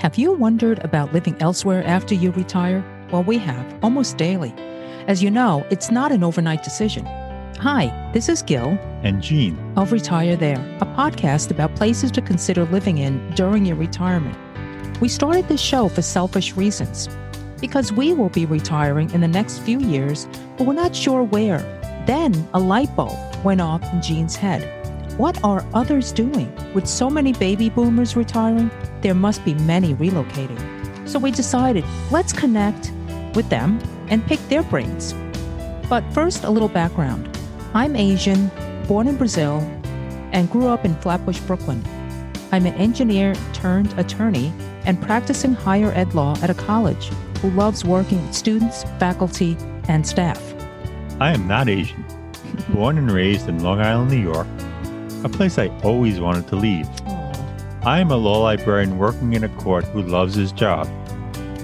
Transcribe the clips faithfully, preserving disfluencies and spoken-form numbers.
Have you wondered about living elsewhere after you retire? Well, we have, almost daily. As you know, it's not an overnight decision. Hi, this is Gil and Jean of Retire There, a podcast about places to consider living in during your retirement. We started this show for selfish reasons, because we will be retiring in the next few years, but we're not sure where. Then a light bulb went off in Jean's head. What are others doing? With so many baby boomers retiring, there must be many relocating. So we decided, let's connect with them and pick their brains. But first, a little background. I'm Asian, born in Brazil, and grew up in Flatbush, Brooklyn. I'm an engineer turned attorney and practicing higher ed law at a college who loves working with students, faculty, and staff. I am not Asian, born and raised in Long Island, New York, a place I always wanted to leave. I am a law librarian working in a court who loves his job.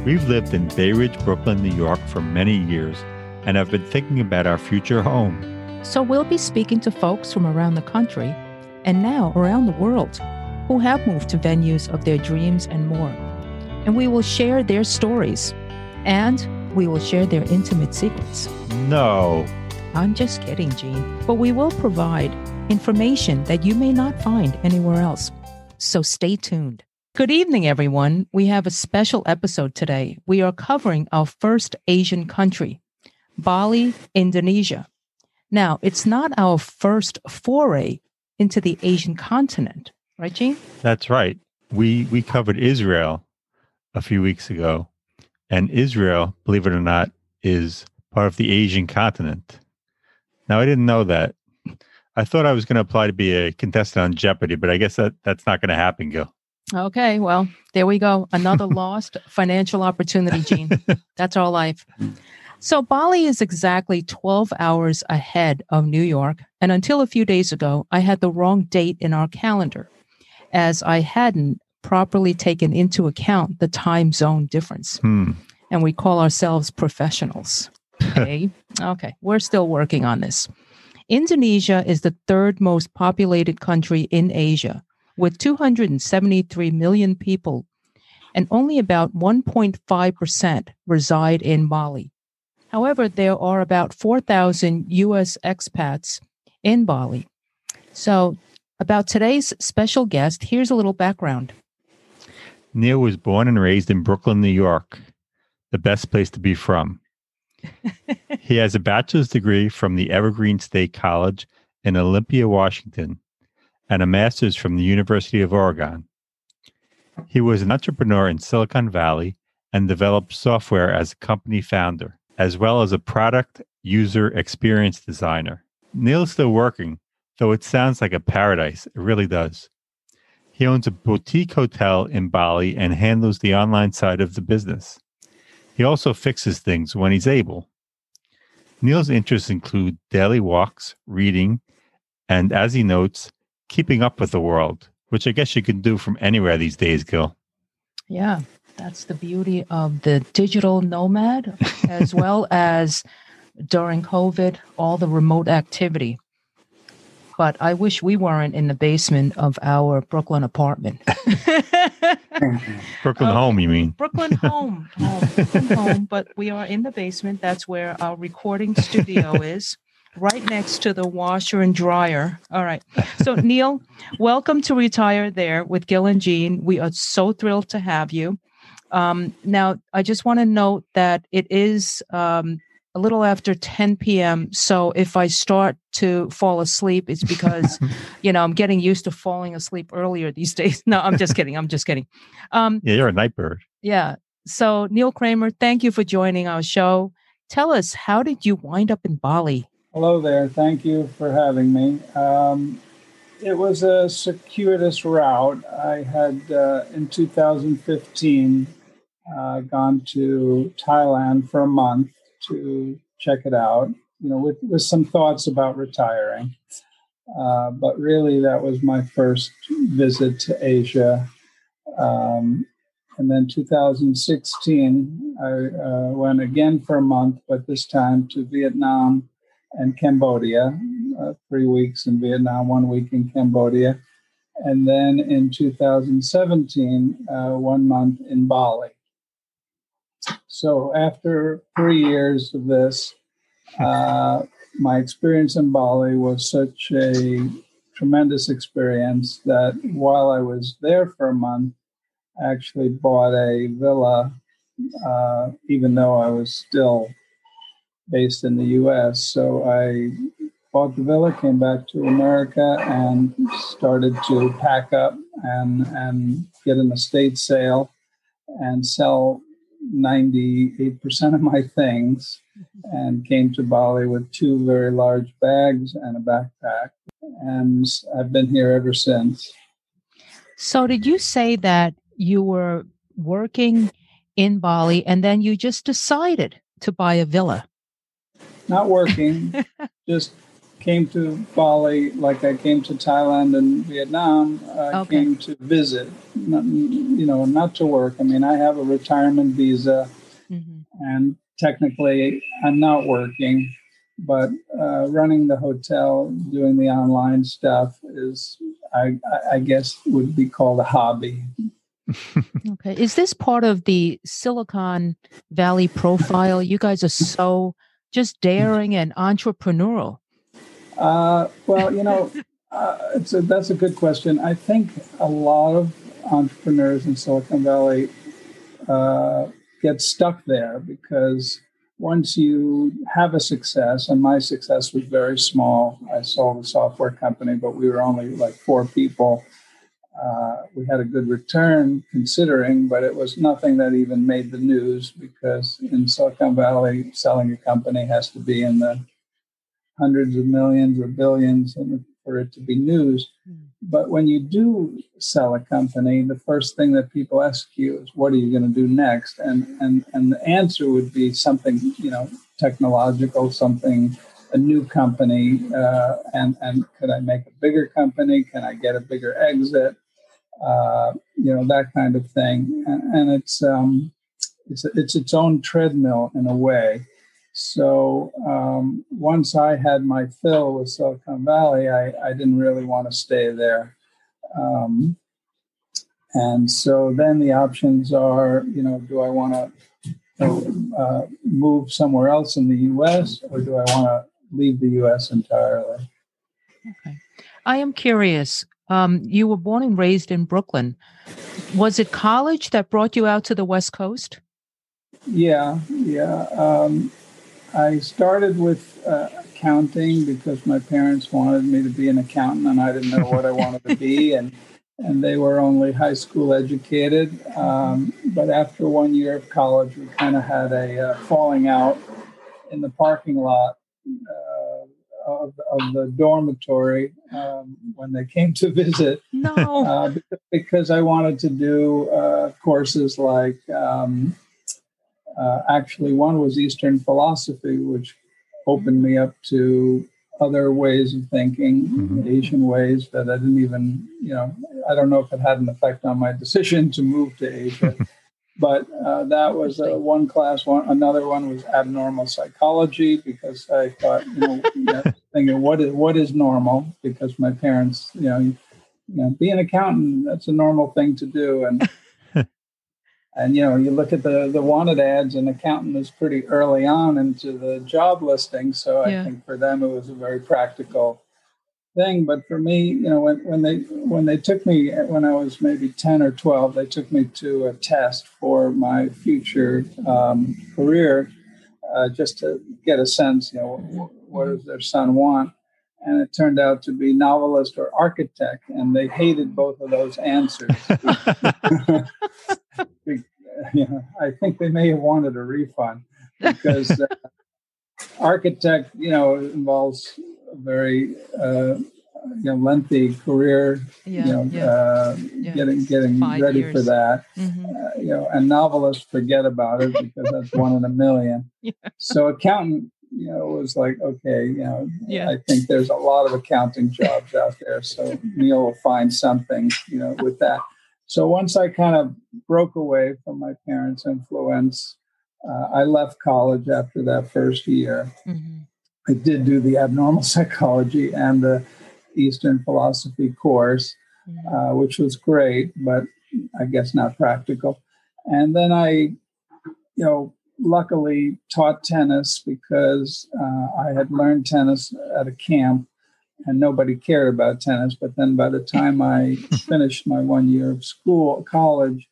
We've lived in Bay Ridge, Brooklyn, New York for many years, and I've been thinking about our future home. So we'll be speaking to folks from around the country, and now around the world, who have moved to venues of their dreams and more. And we will share their stories, and we will share their intimate secrets. No. I'm just kidding, Jean. But we will provide information that you may not find anywhere else. So stay tuned. Good evening, everyone. We have a special episode today. We are covering our first Asian country, Bali, Indonesia. Now, it's not our first foray into the Asian continent, right, Jean? That's right. We we covered Israel a few weeks ago, and Israel, believe it or not, is part of the Asian continent. Now, I didn't know that. I thought I was going to apply to be a contestant on Jeopardy, but I guess that, that's not going to happen, Gil. Okay, well, there we go. Another lost financial opportunity, Jean. That's our life. So Bali is exactly twelve hours ahead of New York. And until a few days ago, I had the wrong date in our calendar, as I hadn't properly taken into account the time zone difference. Hmm. And we call ourselves professionals. Okay. Okay. We're still working on this. Indonesia is the third most populated country in Asia, with two hundred seventy-three million people, and only about one point five percent reside in Bali. However, there are about four thousand U S expats in Bali. So about today's special guest, here's a little background. Neil was born and raised in Brooklyn, New York, the best place to be from. He has a bachelor's degree from the Evergreen State College in Olympia, Washington, and a master's from the University of Oregon. He was an entrepreneur in Silicon Valley and developed software as a company founder, as well as a product user experience designer. Neil's still working, though it sounds like a paradise. It really does. He owns a boutique hotel in Bali and handles the online side of the business. He also fixes things when he's able. Neil's interests include daily walks, reading, and, as he notes, keeping up with the world, which I guess you can do from anywhere these days, Gil. Yeah, that's the beauty of the digital nomad, as well as during COVID, all the remote activity. But I wish we weren't in the basement of our Brooklyn apartment. Brooklyn um, home, you mean? Brooklyn home. Oh, Brooklyn home. But we are in the basement. That's where our recording studio is, right next to the washer and dryer. All right. So, Neil, welcome to Retire There with Gil and Jean. We are so thrilled to have you. Um, now, I just want to note that it is... Um, a little after ten p.m. So if I start to fall asleep, it's because, you know, I'm getting used to falling asleep earlier these days. No, I'm just kidding. I'm just kidding. Um, yeah, you're a night bird. Yeah. So Neil Kramer, thank you for joining our show. Tell us, how did you wind up in Bali? Hello there. Thank you for having me. Um, it was a circuitous route. I had, uh, in two thousand fifteen, uh, gone to Thailand for a month to check it out, you know, with, with some thoughts about retiring. Uh, but really, that was my first visit to Asia. Um, and then two thousand sixteen, I uh, went again for a month, but this time to Vietnam and Cambodia, uh, three weeks in Vietnam, one week in Cambodia. and then in two thousand seventeen, uh, one month in Bali. So after three years of this, uh, my experience in Bali was such a tremendous experience that while I was there for a month, I actually bought a villa, uh, even though I was still based in the U S. So I bought the villa, came back to America, and started to pack up and, and get an estate sale and sell ninety-eight percent of my things, and came to Bali with two very large bags and a backpack. And I've been here ever since. So did you say that you were working in Bali and then you just decided to buy a villa? Not working, just came to Bali like I came to Thailand and Vietnam. I okay. came to visit, not, you know, not to work. I mean, I have a retirement visa, mm-hmm. and technically I'm not working, but uh, running the hotel, doing the online stuff is, I, I guess, would be called a hobby. Okay. Is this part of the Silicon Valley profile? You guys are so just daring and entrepreneurial. Uh, well, you know, uh, it's a, that's a good question. I think a lot of entrepreneurs in Silicon Valley uh, get stuck there because once you have a success, and my success was very small. I sold a software company, but we were only like four people. Uh, we had a good return considering, but it was nothing that even made the news because in Silicon Valley, selling a company has to be in the hundreds of millions or billions and for it to be news. But when you do sell a company, the first thing that people ask you is, what are you going to do next? And, and, and the answer would be something, you know, technological, something, a new company. Uh, and, and could I make a bigger company? Can I get a bigger exit? Uh, you know, that kind of thing. And, and it's, um, it's, it's its own treadmill in a way. So um, once I had my fill with Silicon Valley, I, I didn't really want to stay there. Um, and so then the options are, you know, do I want to uh, move somewhere else in the U S or do I want to leave the U S entirely? Okay. I am curious. Um, you were born and raised in Brooklyn. Was it college that brought you out to the West Coast? Yeah, yeah. Um, I started with uh, accounting because my parents wanted me to be an accountant and I didn't know what I wanted to be. And, and they were only high school educated. Um, but after one year of college, we kind of had a uh, falling out in the parking lot uh, of, of the dormitory um, when they came to visit. No. Uh, because I wanted to do uh, courses like... Um, Uh, actually, one was Eastern philosophy, which opened me up to other ways of thinking, mm-hmm. Asian ways that I didn't even, you know, I don't know if it had an effect on my decision to move to Asia, but uh, that was uh, one class. One, another one was abnormal psychology because I thought, you know, you know thinking, what is what is normal? Because my parents, you know, you, you know, be an accountant, that's a normal thing to do, and. And, you know, you look at the, the wanted ads, and accountant is pretty early on into the job listing. So I yeah. think for them, it was a very practical thing. But for me, you know, when, when they when they took me, when I was maybe ten or twelve, they took me to a test for my future um, career uh, just to get a sense, you know, what, what does their son want? And it turned out to be novelist or architect. And they hated both of those answers. You know, I think they may have wanted a refund because uh, architect, you know, involves a very uh, you know, lengthy career, yeah, you know, yeah. Uh, yeah. getting getting Five ready years. For that. Mm-hmm. Uh, you know, and novelists forget about it because that's one in a million. Yeah. So accountant, you know, was like, okay, you know, yeah. I think there's a lot of accounting jobs out there. So Neil will find something, you know, with that. So once I kind of broke away from my parents' influence, uh, I left college after that first year. Mm-hmm. I did do the abnormal psychology and the Eastern philosophy course, uh, which was great, but I guess not practical. And then I, you know, luckily taught tennis because uh, I had learned tennis at a camp and nobody cared about tennis. But then by the time I finished my one year of school, college,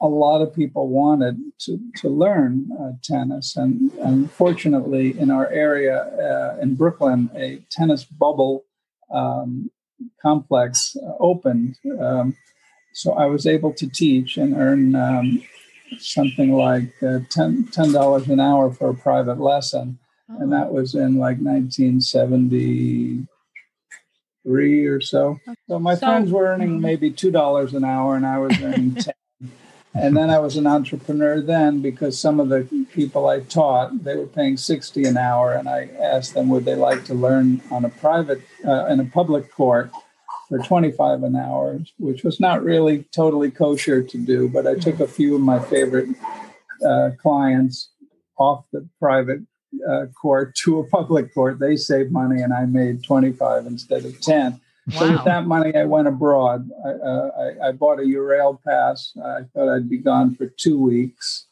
a lot of people wanted to, to learn uh, tennis. And, and fortunately, in our area uh, in Brooklyn, a tennis bubble um, complex uh, opened. Um, so I was able to teach and earn um, something like uh, ten dollars an hour for a private lesson. Oh. And that was in like nineteen seventy-three or so. So my so, friends were earning maybe two dollars an hour and I was earning ten dollars. And then I was an entrepreneur then because some of the people I taught, they were paying sixty dollars an hour. And I asked them, would they like to learn on a private, uh, in a public court for twenty-five dollars an hour, which was not really totally kosher to do. But I took a few of my favorite uh, clients off the private uh, court to a public court. They saved money and I made twenty-five dollars instead of ten dollars. Wow. So with that money, I went abroad. I, uh, I, I bought a Eurail pass. I thought I'd be gone for two weeks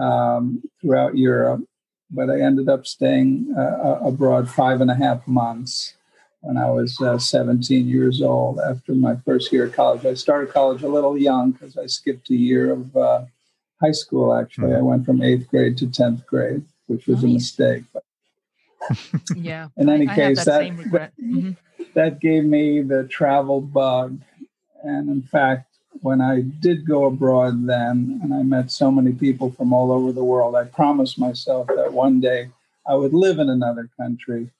um, throughout Europe, but I ended up staying uh, abroad five and a half months when I was uh, seventeen years old after my first year of college. I started college a little young because I skipped a year of uh, high school, actually. Mm-hmm. I went from eighth grade to tenth grade, which was nice. A mistake. But yeah. In any I, case, I have that, that same regret. Mm-hmm. That gave me the travel bug. And in fact, when I did go abroad then, and I met so many people from all over the world, I promised myself that one day I would live in another country.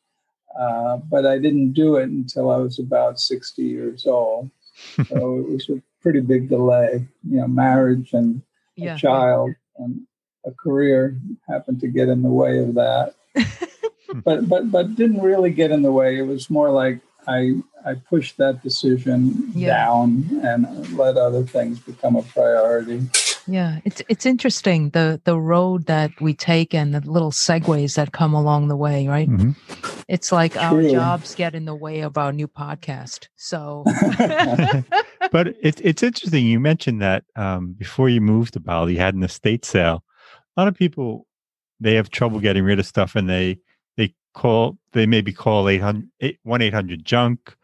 Uh, but I didn't do it until I was about sixty years old. So it was a pretty big delay. You know, marriage and yeah. a child and a career happened to get in the way of that. but but but didn't really get in the way. It was more like, I I pushed that decision yeah. down and let other things become a priority. Yeah, it's it's interesting, the the road that we take and the little segues that come along the way, right? Mm-hmm. It's like True. Our jobs get in the way of our new podcast. So, but it, it's interesting. You mentioned that um, before you moved to Bali, you had an estate sale. A lot of people, they have trouble getting rid of stuff, and they. Call they maybe call one eight hundred junk,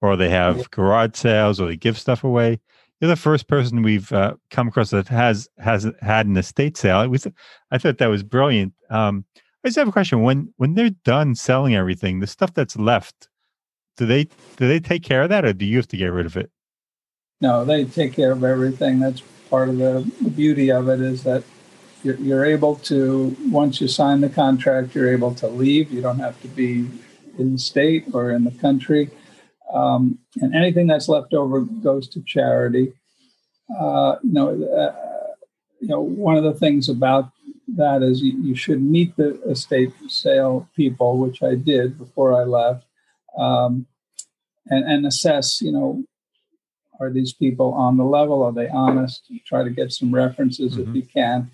or they have garage sales, or they give stuff away. You're the first person we've uh, come across that has has had an estate sale. It was, I thought that was brilliant. Um, I just have a question: when when they're done selling everything, the stuff that's left, do they do they take care of that, or do you have to get rid of it? No, they take care of everything. That's part of the, the beauty of it, is that. You're able to, once you sign the contract, you're able to leave. You don't have to be in the state or in the country. Um, and anything that's left over goes to charity. Uh, you know, uh, you know, one of the things about that is you, you should meet the estate sale people, which I did before I left, um, and, and assess, you know, are these people on the level? Are they honest? You try to get some references mm-hmm. if you can.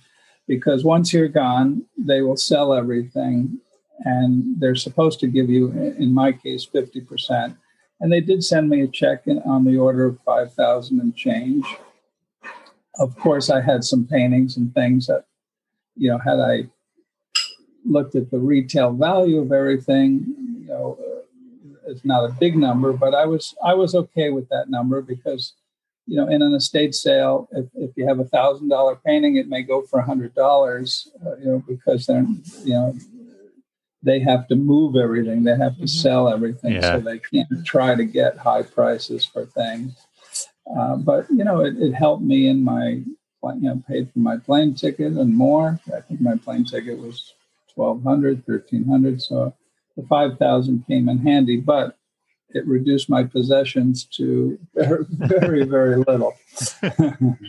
Because once you're gone, they will sell everything, and they're supposed to give you, in my case, fifty percent. And they did send me a check in, on the order of five thousand and change. Of course, I had some paintings and things that, you know, had I looked at the retail value of everything, you know, it's not a big number, but I was I was okay with that number because. You know, in an estate sale, if, if you have a thousand dollar painting, it may go for a hundred dollars, uh, you know, because they're, you know, they have to move everything. They have to mm-hmm. sell everything. Yeah. So they can't try to get high prices for things. Uh, but, you know, it, it helped me in my, you know, paid for my plane ticket and more. I think my plane ticket was twelve hundred, thirteen hundred. So the five thousand came in handy, but it reduced my possessions to very, very, very little.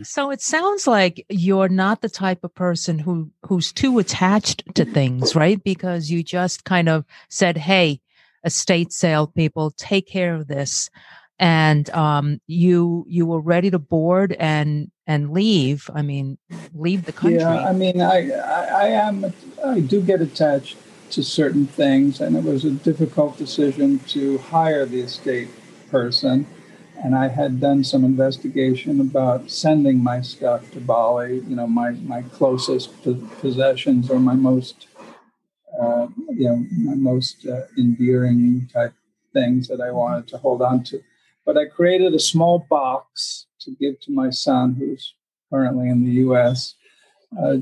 So it sounds like you're not the type of person who who's too attached to things, right? Because you just kind of said, hey, estate sale people, take care of this. And um, you you were ready to board and and leave. I mean, leave the country. Yeah, I mean, I, I, I am, I do get attached to certain things, and it was a difficult decision to hire the estate person, And I had done some investigation about sending my stuff to Bali, you know, my, my closest possessions or my most, uh, you know, my most uh, endearing type things that I wanted to hold on to. But I created a small box to give to my son, who's currently in the U S, uh,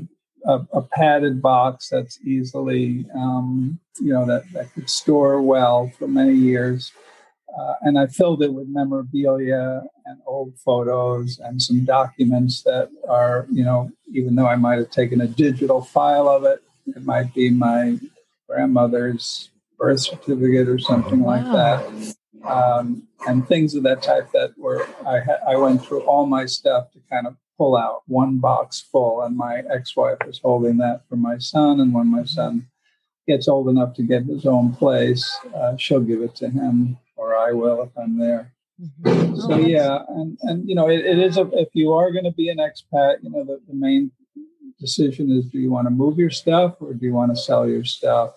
a, a padded box that's easily, um, you know, that, that could store well for many years. Uh, and I filled it with memorabilia and old photos and some documents that are, you know, even though I might have taken a digital file of it, it might be my grandmother's birth certificate or something like that. Um, and things of that type that were, I, ha- I went through all my stuff to kind of pull out one box full. And my ex-wife was holding that for my son. And when my son gets old enough to get his own place, uh, she'll give it to him. Or I will if I'm there. Mm-hmm. So oh, yeah, and, and you know, it, it is, a, if you are going to be an expat, you know, the, the main decision is, do you want to move your stuff or do you want to sell your stuff?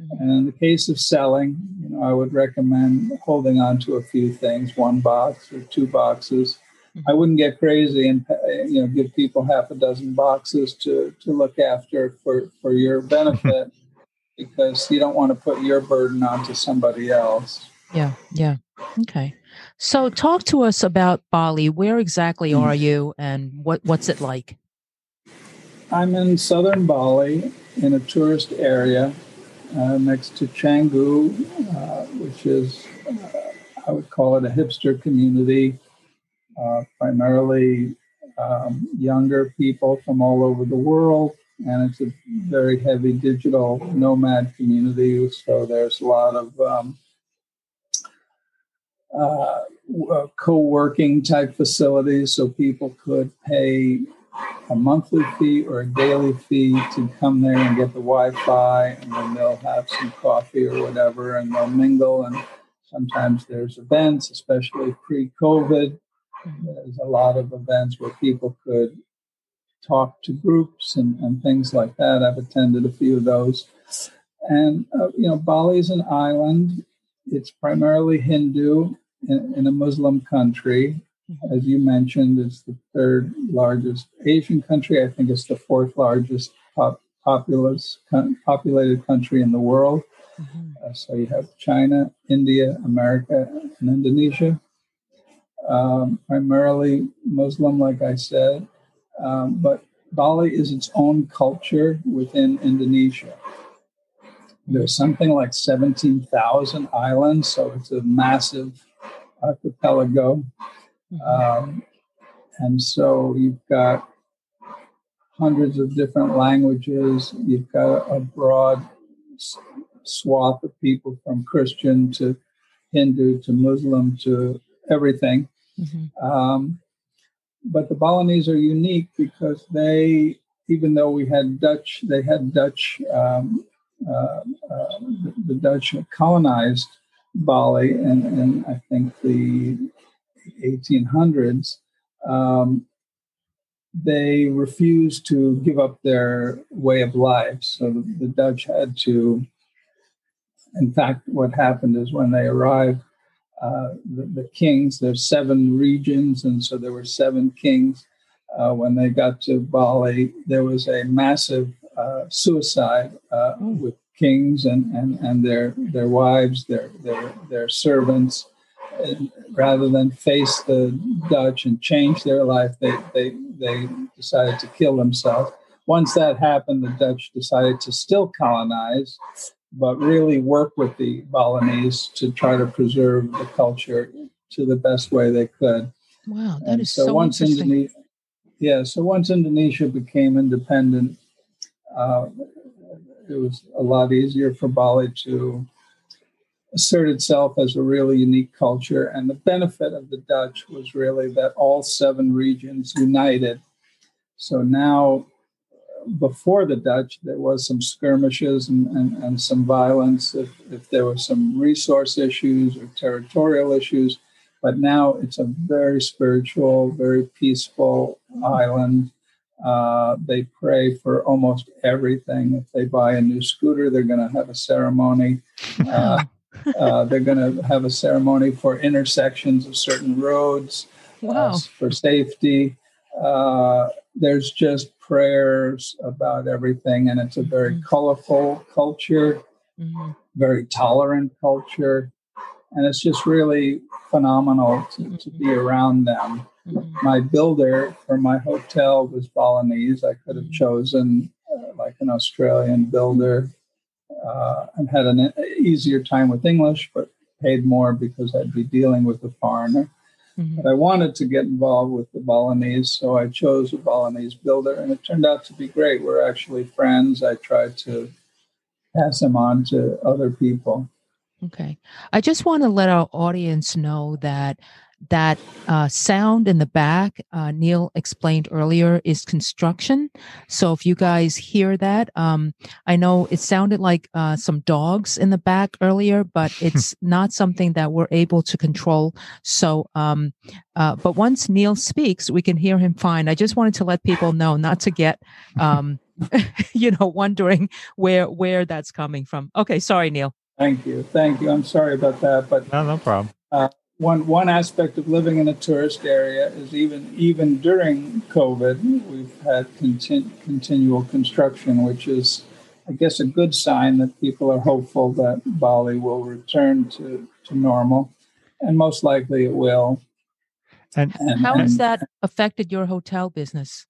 Mm-hmm. And in the case of selling, you know, I would recommend holding on to a few things, one box or two boxes. Mm-hmm. I wouldn't get crazy and, you know, give people half a dozen boxes to, to look after for, for your benefit, because you don't want to put your burden onto somebody else. Yeah. Yeah. Okay. So talk to us about Bali. Where exactly are you and what, what's it like? I'm in southern Bali in a tourist area uh, next to Canggu, uh, which is, uh, I would call it a hipster community, uh, primarily um, younger people from all over the world. And it's a very heavy digital nomad community. So there's a lot of... Um, Uh, co-working type facilities, so people could pay a monthly fee or a daily fee to come there and get the Wi-Fi, and then they'll have some coffee or whatever, and they'll mingle. And sometimes there's events, especially pre-COVID. There's a lot of events where people could talk to groups and, and things like that. I've attended a few of those. And, uh, you know, Bali is an island. It's primarily Hindu in, in a Muslim country. As you mentioned, it's the third largest Asian country. I think it's the fourth largest pop, populous, con, populated country in the world. Mm-hmm. Uh, so you have China, India, America, and Indonesia. Um, primarily Muslim, like I said. Um, but Bali is its own culture within Indonesia. There's something like seventeen thousand islands, so it's a massive archipelago. Um, and so you've got hundreds of different languages. You've got a broad swath of people from Christian to Hindu to Muslim to everything. Mm-hmm. Um, but the Balinese are unique because they, even though we had Dutch, they had Dutch... Um, Uh, uh, the, the Dutch colonized Bali in, in I think the eighteen hundreds. Um, they refused to give up their way of life. So the, the Dutch had to, in fact, what happened is when they arrived, uh, the, the kings, there's seven regions, and so there were seven kings. Uh, when they got to Bali, there was a massive Uh, suicide uh, with kings and, and, and their their wives, their their their servants, and rather than face the Dutch and change their life, they they they decided to kill themselves. Once that happened, the Dutch decided to still colonize, but really work with the Balinese to try to preserve the culture to the best way they could. Wow, that and is so, so once interesting. Indone- yeah, so once Indonesia became independent, Uh, it was a lot easier for Bali to assert itself as a really unique culture. And the benefit of the Dutch was really that all seven regions united. So now, before the Dutch, there was some skirmishes and, and, and some violence if, if there were some resource issues or territorial issues. But now it's a very spiritual, very peaceful island. Uh, they pray for almost everything. If they buy a new scooter, they're going to have a ceremony. Uh, Uh, they're going to have a ceremony for intersections of certain roads. Wow. uh, for safety. Uh, there's just prayers about everything, and it's a very mm-hmm. colorful culture, mm-hmm. very tolerant culture, and it's just really phenomenal to, to be around them. Mm-hmm. My builder for my hotel was Balinese. I could have chosen uh, like an Australian builder. Uh, and had an easier time with English, but paid more because I'd be dealing with a foreigner. Mm-hmm. But I wanted to get involved with the Balinese, so I chose a Balinese builder, and it turned out to be great. We're actually friends. I tried to pass him on to other people. Okay. I just want to let our audience know that That uh, sound in the back, uh, Neil explained earlier, is construction. So if you guys hear that, um, I know it sounded like uh, some dogs in the back earlier, but it's not something that we're able to control. So, um, uh, but once Neil speaks, we can hear him fine. I just wanted to let people know not to get, um, you know, wondering where where that's coming from. Okay, sorry, Neil. Thank you, thank you. I'm sorry about that, but no, no problem. Uh, One one aspect of living in a tourist area is even even during COVID, we've had continu- continual construction, which is, I guess, a good sign that people are hopeful that Bali will return to, to normal, and most likely it will. And, and how and, has that affected your hotel business?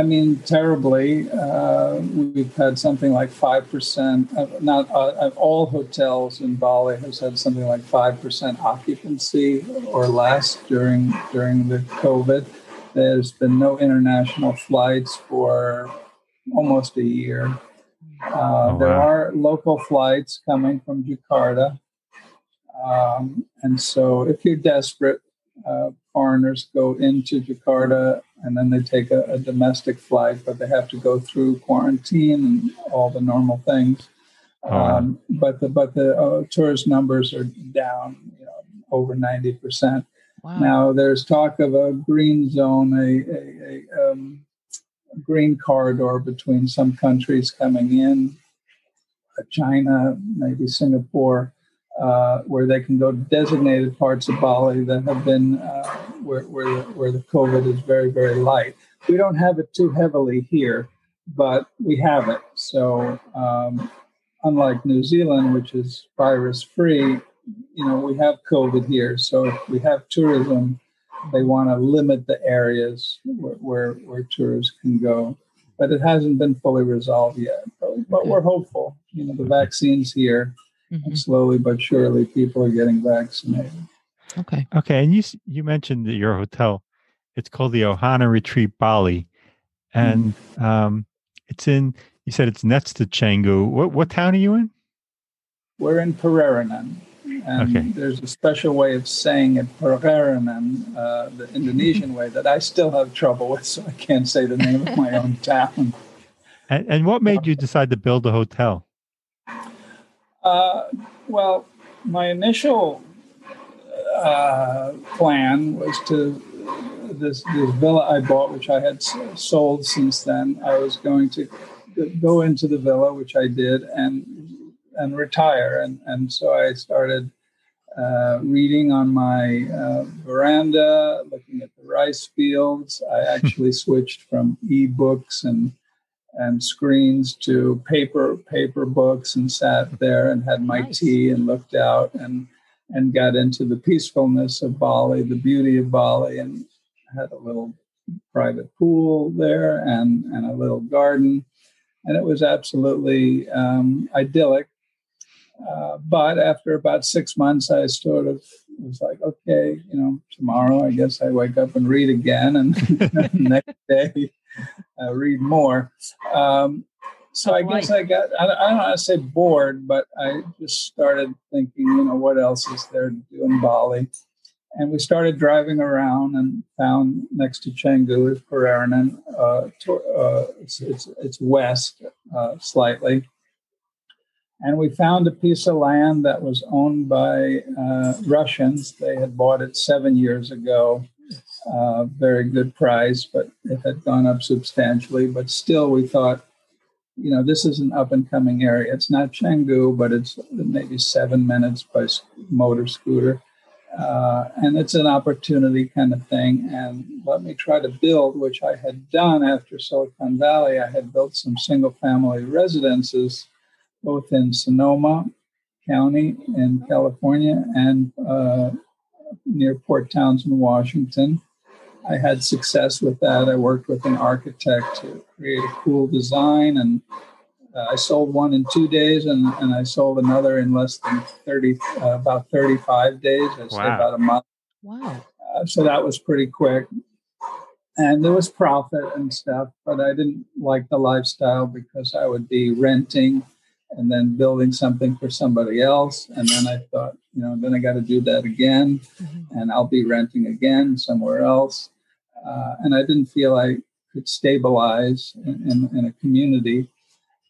I mean, terribly. Uh, we've had something like five percent, of, not uh, of all hotels in Bali has had something like five percent occupancy or less during during the COVID. There's been no international flights for almost a year. Uh, oh, wow. There are local flights coming from Jakarta. Um, and so if you're desperate, uh, foreigners go into Jakarta and then they take a, a domestic flight, but they have to go through quarantine and all the normal things. Um, oh. But the but the uh, tourist numbers are down, you know, over ninety percent. Wow. Now there's talk of a green zone, a, a, a, um, a green corridor between some countries coming in, China, maybe Singapore, uh, where they can go to designated parts of Bali that have been uh, Where, where, the, where the COVID is very, very light. We don't have it too heavily here, but we have it. So um, unlike New Zealand, which is virus-free, you know, we have COVID here. So if we have tourism, they want to limit the areas where, where, where tourists can go. But it hasn't been fully resolved yet. But, but we're hopeful. You know, the vaccine's here, mm-hmm. and slowly but surely people are getting vaccinated. Okay. Okay. And you you mentioned that your hotel, it's called the Ohana Retreat Bali, and mm. um, it's in. You said it's next to Canggu. What what town are you in? We're in Pererenan, and okay. there's a special way of saying it, Pererenan, uh, the Indonesian way that I still have trouble with, so I can't say the name of my own town. And, and what made you decide to build a hotel? Uh, well, my initial. Uh, plan was to this, this villa I bought, which I had sold since then. I was going to go into the villa, which I did, and and retire. And, and so I started uh, reading on my uh, veranda, looking at the rice fields. I actually switched from e-books and and screens to paper paper books and sat there and had my nice. tea and looked out and. and got into the peacefulness of Bali, the beauty of Bali, and had a little private pool there and, and a little garden. And it was absolutely um, idyllic. Uh, but after about six months, I sort of was like, okay, you know, tomorrow I guess I wake up and read again. And the next day I read more. Um, So I guess I got, I don't want to say bored, but I just started thinking, you know, what else is there to do in Bali? And we started driving around and found next to Canggu is Pererenan. Uh, uh, it's, it's, it's west uh, slightly. And we found a piece of land that was owned by uh, Russians. They had bought it seven years ago. Uh, very good price, but it had gone up substantially. But still we thought, you know, this is an up-and-coming area. It's not Canggu, but it's maybe seven minutes by motor scooter. Uh, and it's an opportunity kind of thing. And let me try to build, which I had done after Silicon Valley. I had built some single-family residences, both in Sonoma County in California and uh, near Port Townsend, Washington. I had success with that. I worked with an architect to create a cool design, and uh, I sold one in two days, and, and I sold another in less than thirty, uh, about thirty-five days. I say wow. about a month. Wow! Uh, so that was pretty quick, and there was profit and stuff. But I didn't like the lifestyle because I would be renting and then building something for somebody else, and then I thought, you know, then I got to do that again, mm-hmm. and I'll be renting again somewhere else. Uh, and I didn't feel I could stabilize in, in, in a community.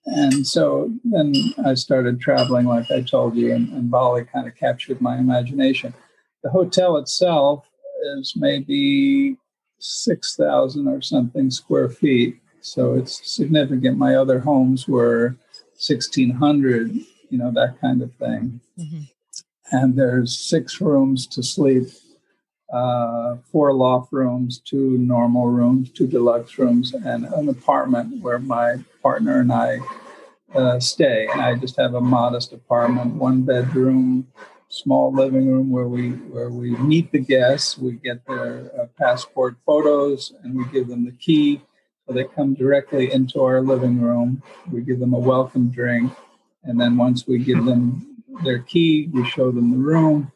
And so then I started traveling, like I told you, and, and Bali kind of captured my imagination. The hotel itself is maybe six thousand or something square feet. So it's significant. My other homes were sixteen hundred, you know, that kind of thing. Mm-hmm. And there's six rooms to sleep. Uh, four loft rooms, two normal rooms, two deluxe rooms, and an apartment where my partner and I uh, stay. And I just have a modest apartment, one bedroom, small living room where we where we meet the guests. We get their uh, passport photos, and we give them the key, so they come directly into our living room. We give them a welcome drink, and then once we give them their key, we show them the room.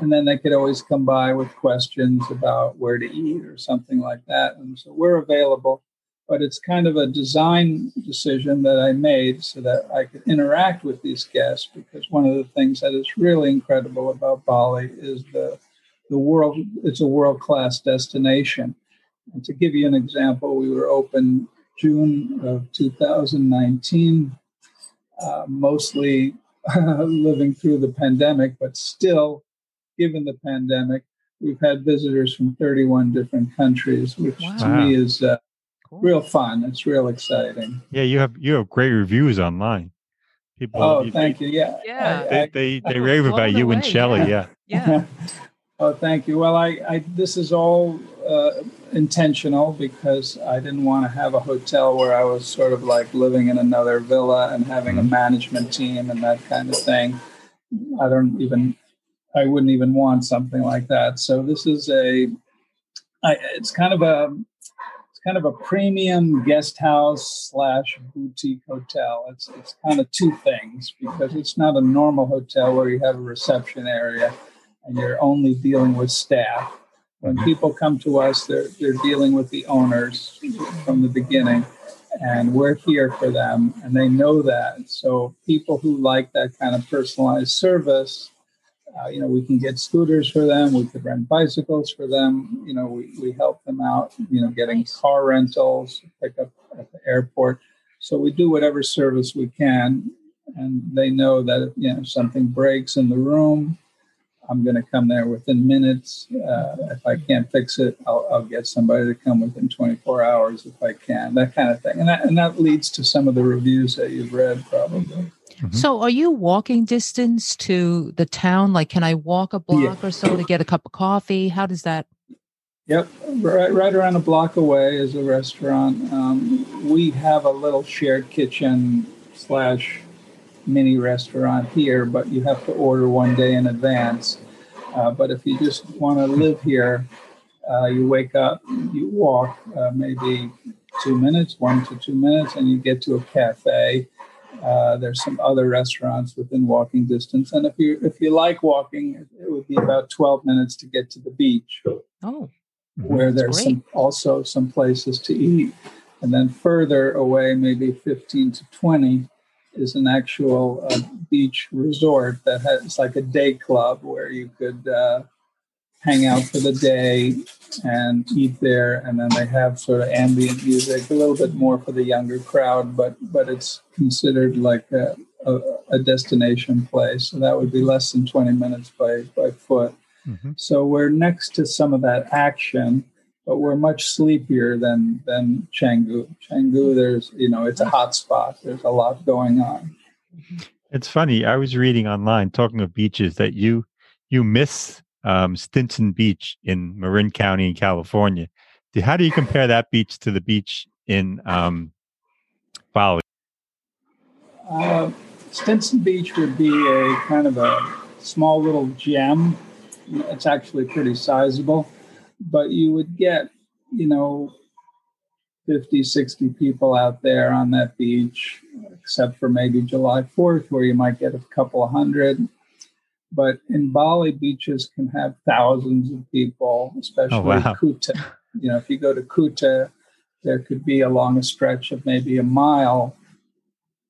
And then they could always come by with questions about where to eat or something like that. And so we're available, but it's kind of a design decision that I made so that I could interact with these guests, because one of the things that is really incredible about Bali is the the world, it's a world-class destination. And to give you an example, we were open June of two thousand nineteen, uh, mostly living through the pandemic, but still, given the pandemic, we've had visitors from thirty-one different countries, which wow. to me is uh, cool. real fun. It's real exciting. Yeah, you have you have great reviews online. People, oh, you, thank you. Yeah, yeah. They, they, they rave about you way. and Shelley. Yeah, yeah. yeah. Oh, thank you. Well, I, I this is all uh, intentional, because I didn't want to have a hotel where I was sort of like living in another villa and having mm-hmm. a management team and that kind of thing. I don't even. I wouldn't even want something like that. So this is a, I, it's kind of a, it's kind of a premium guest house slash boutique hotel. It's it's kind of two things, because it's not a normal hotel where you have a reception area and you're only dealing with staff. When people come to us, they're they're dealing with the owners from the beginning, and we're here for them, and they know that. So people who like that kind of personalized service. Uh, you know, we can get scooters for them. We could rent bicycles for them. You know, we, we help them out, you know, getting nice. car rentals, pick up at the airport. So we do whatever service we can. And they know that, if, you know, if something breaks in the room, I'm going to come there within minutes. Uh, if I can't fix it, I'll, I'll get somebody to come within twenty-four hours if I can, that kind of thing. And that, and that leads to some of the reviews that you've read probably. Mm-hmm. So are you walking distance to the town? Like, can I walk a block yeah. or so to get a cup of coffee? How does that? Yep. Right, right around a block away is a restaurant. Um, we have a little shared kitchen slash mini restaurant here, but you have to order one day in advance. Uh, but if you just want to live here, uh, you wake up, you walk uh, maybe two minutes, one to two minutes, and you get to a cafe. Uh, there's some other restaurants within walking distance, and if you if you like walking, it would be about twelve minutes to get to the beach. Oh, where there's some, also some places to eat, and then further away, maybe fifteen to twenty, is an actual uh, beach resort that has it's like a day club where you could uh, hang out for the day and eat there. And then they have sort of ambient music, a little bit more for the younger crowd, but but it's considered like a, a, a destination place. So that would be less than twenty minutes by, by foot. Mm-hmm. So we're next to some of that action. but we're much sleepier than than Canggu. Canggu, there's, you know, it's a hot spot. There's a lot going on. It's funny. I was reading online, talking of beaches, that you you miss um, Stinson Beach in Marin County in California. How do you compare that beach to the beach in um, Bali? Uh, Stinson Beach would be a kind of a small little gem. It's actually pretty sizable, but you would get, you know, fifty, sixty people out there on that beach, except for maybe July fourth, where you might get a couple hundred. But in Bali, beaches can have thousands of people, especially oh, wow. Kuta. You know, if you go to Kuta, there could be along a stretch of maybe a mile,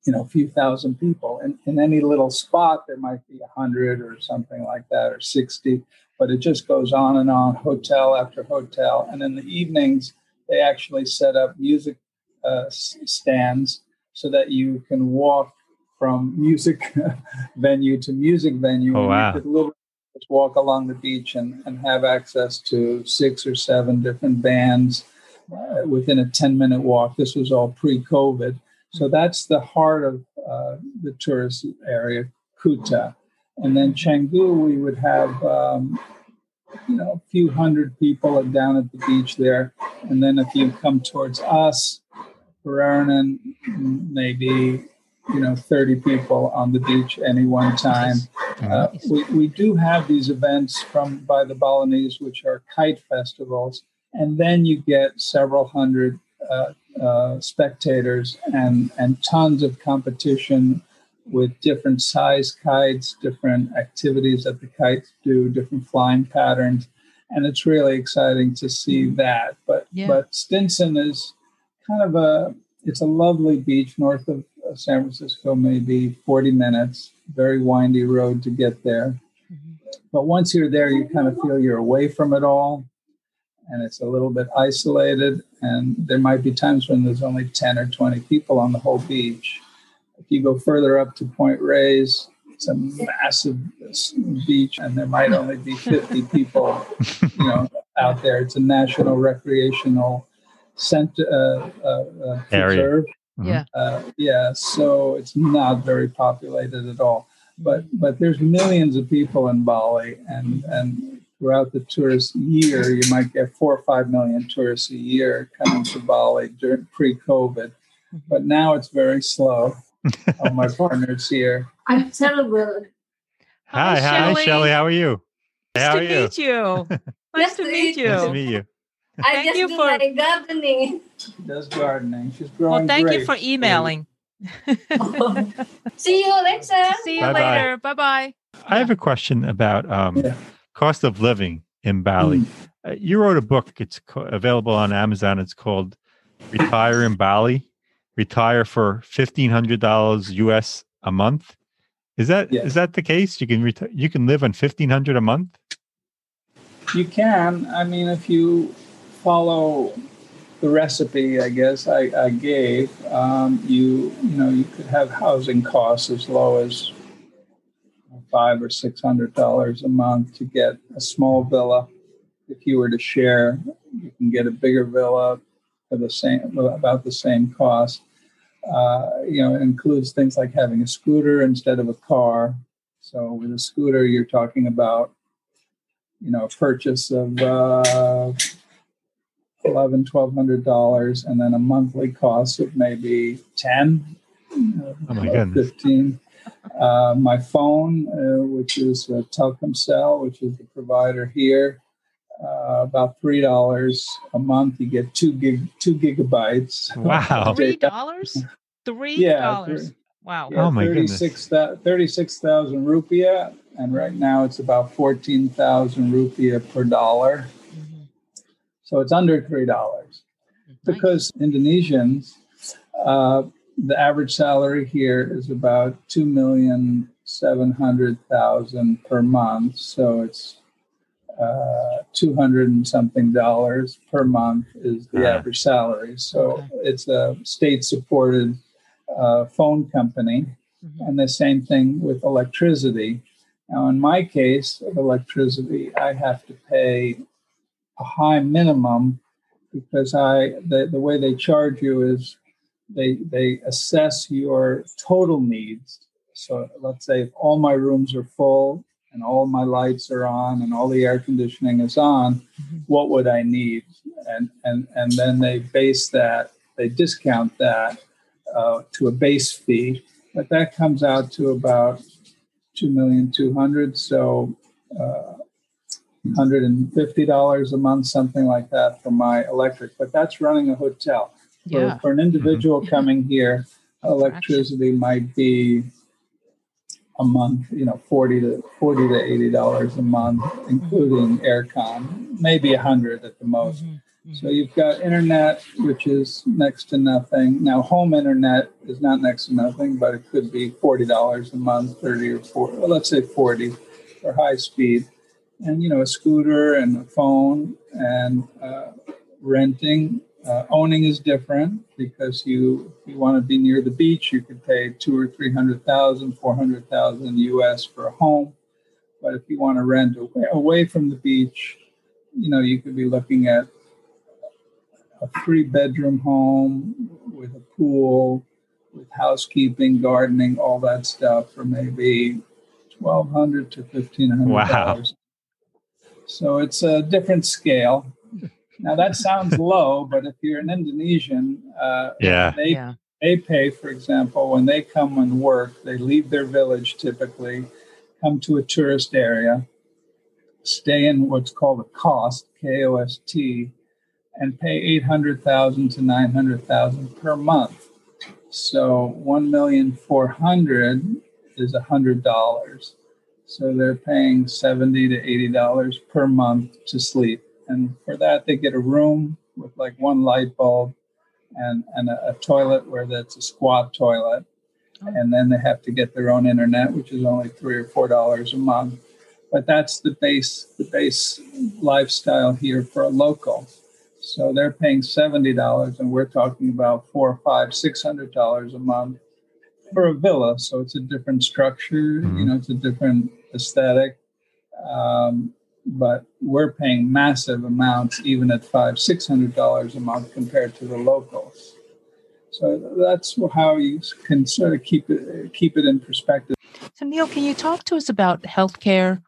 you know, a few thousand people. And in any little spot, there might be a hundred or something like that, or sixty. But it just goes on and on, hotel after hotel. And in the evenings, they actually set up music uh, stands so that you can walk from music venue to music venue. Oh, wow. Just walk along the beach and, and have access to six or seven different bands uh, within a ten-minute walk. This was all pre-COVID. So that's the heart of uh, the tourist area, Kuta. And then Canggu, we would have, um, you know, a few hundred people down at the beach there. And then if you come towards us, Pererenan, maybe, you know, thirty people on the beach any one time. Uh, we, we do have these events from by the Balinese, which are kite festivals, and then you get several hundred uh, uh, spectators and, and tons of competition with different size kites, different activities that the kites do, different flying patterns, and it's really exciting to see that. But yeah. but Stinson is kind of a it's a lovely beach north of San Francisco, maybe forty minutes, very windy road to get there. Mm-hmm. But once you're there, you kind of feel you're away from it all. And it's a little bit isolated. And there might be times when there's only ten or twenty people on the whole beach. If you go further up to Point Reyes, it's a massive beach, and there might only be fifty people, you know, out there. It's a national recreational center uh, uh, area. Preserve. Mm-hmm. Yeah. Uh, yeah. So it's not very populated at all, but but there's millions of people in Bali, and and throughout the tourist year, you might get four or five million tourists a year coming to Bali during pre-COVID. But now it's very slow. All my partners here. I'm terrible. Hi, hi, Shelley. How are you? Nice how are to you? Meet you. Nice to meet you. Nice to meet you. I thank just you do for my gardening. She does gardening. She's growing. Well, thank grapes. You for emailing. See you later. See you bye later. Bye bye. I have a question about um, yeah. cost of living in Bali. Mm. Uh, you wrote a book. It's co- available on Amazon. It's called "Retire in Bali." Retire for fifteen hundred dollars U S a month. Is that yeah. is that the case? You can reti- You can live on fifteen hundred a month. You can. I mean, if you follow the recipe, I guess I, I gave. Um, you you know you could have housing costs as low as five or six hundred dollars a month to get a small villa. If you were to share, you can get a bigger villa for the same about the same cost. Uh, you know, it includes things like having a scooter instead of a car. So with a scooter, you're talking about you know purchase of uh, Eleven, twelve hundred dollars, and then a monthly cost of maybe ten, oh my goodness. fifteen. Uh, my phone, uh, which is uh, Telkomsel, which is the provider here, uh, about three dollars a month. You get two gig, two gigabytes. Wow, three dollars, three dollars. Yeah, wow. Yeah, oh my thirty-six, goodness. Thirty-six thousand rupiah, and right now it's about fourteen thousand rupiah per dollar. So it's under three dollars because Indonesians, uh, the average salary here is about two million seven hundred thousand dollars per month. So it's uh, two hundred and something dollars per month is the uh, average salary. So okay. It's a state-supported uh, phone company, mm-hmm. and the same thing with electricity. Now, in my case, of electricity, I have to pay a high minimum because I the, the way they charge you is they they assess your total needs. So let's say if all my rooms are full and all my lights are on and all the air conditioning is on, mm-hmm. what would I need? And and and then they base that, they discount that uh, to a base fee, but that comes out to about two million two hundred thousand dollars, so uh, one hundred fifty dollars a month, something like that, for my electric. But that's running a hotel. Yeah. For, for an individual mm-hmm. coming here, electricity might be a month, you know, forty to eighty dollars a month, including aircon, maybe a hundred at the most. Mm-hmm. So you've got internet, which is next to nothing. Now, home internet is not next to nothing, but it could be forty dollars a month, thirty or forty, well, let's say forty for high speed, and, you know, a scooter and a phone and uh, renting. Uh, owning is different because you if you want to be near the beach, you could pay two or three hundred thousand, four hundred thousand U S for a home. But if you want to rent away, away from the beach, you know, you could be looking at a three-bedroom home with a pool, with housekeeping, gardening, all that stuff for maybe twelve hundred to fifteen hundred. Wow! So it's a different scale. Now, that sounds low, but if you're an Indonesian, uh, yeah. They, yeah. they pay, for example, when they come and work, they leave their village typically, come to a tourist area, stay in what's called a KOST, K O S T, and pay eight hundred thousand to nine hundred thousand per month. So one million four hundred thousand is one hundred dollars. So they're paying seventy to eighty dollars per month to sleep. And for that, they get a room with like one light bulb and, and a, a toilet where that's a squat toilet. And then they have to get their own internet, which is only three or four dollars a month. But that's the base the base lifestyle here for a local. So they're paying seventy dollars, and we're talking about four, five, six hundred dollars a month for a villa. So it's a different structure, you know, it's a different aesthetic. Um, But we're paying massive amounts, even at five, six hundred dollars a month compared to the locals. So that's how you can sort of keep it keep it in perspective. So Neil, can you talk to us about healthcare?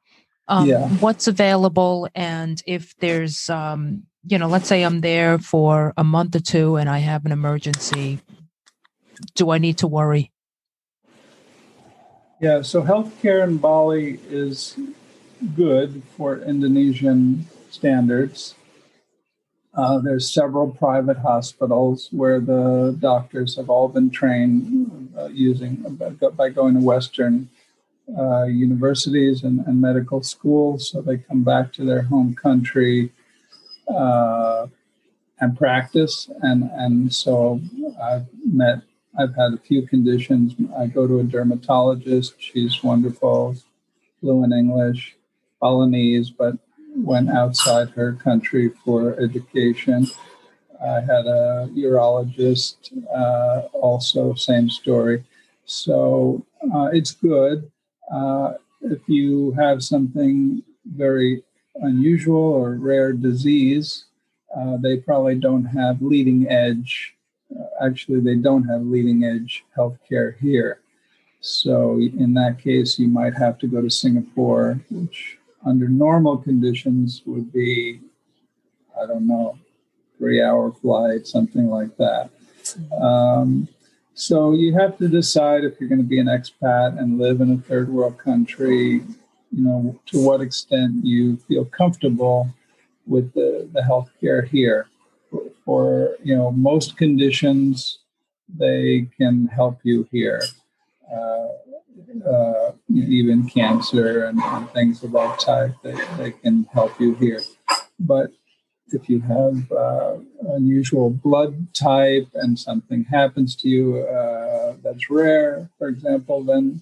Um, yeah. What's available, and if there's, um, you know, let's say I'm there for a month or two, and I have an emergency, do I need to worry? Yeah. So healthcare in Bali is good for Indonesian standards. Uh, there's several private hospitals where the doctors have all been trained uh, using uh, by going to Western uh, universities and, and medical schools. So they come back to their home country uh, and practice. And, and so I've met, I've had a few conditions. I go to a dermatologist. She's wonderful, fluent English, Balinese, but went outside her country for education. I had a urologist, uh, also same story. So uh, it's good. Uh, if you have something very unusual or rare disease, uh, they probably don't have leading edge. Uh, actually, they don't have leading edge healthcare here. So in that case, you might have to go to Singapore, which under normal conditions would be, I don't know, three-hour flight, something like that. Um, so you have to decide if you're going to be an expat and live in a third world country, you know, to what extent you feel comfortable with the, the healthcare here. For, for, you know, most conditions, they can help you here. Uh, uh, even cancer and, and things of that type, they, they can help you here. But if you have uh, unusual blood type and something happens to you uh, that's rare, for example, then,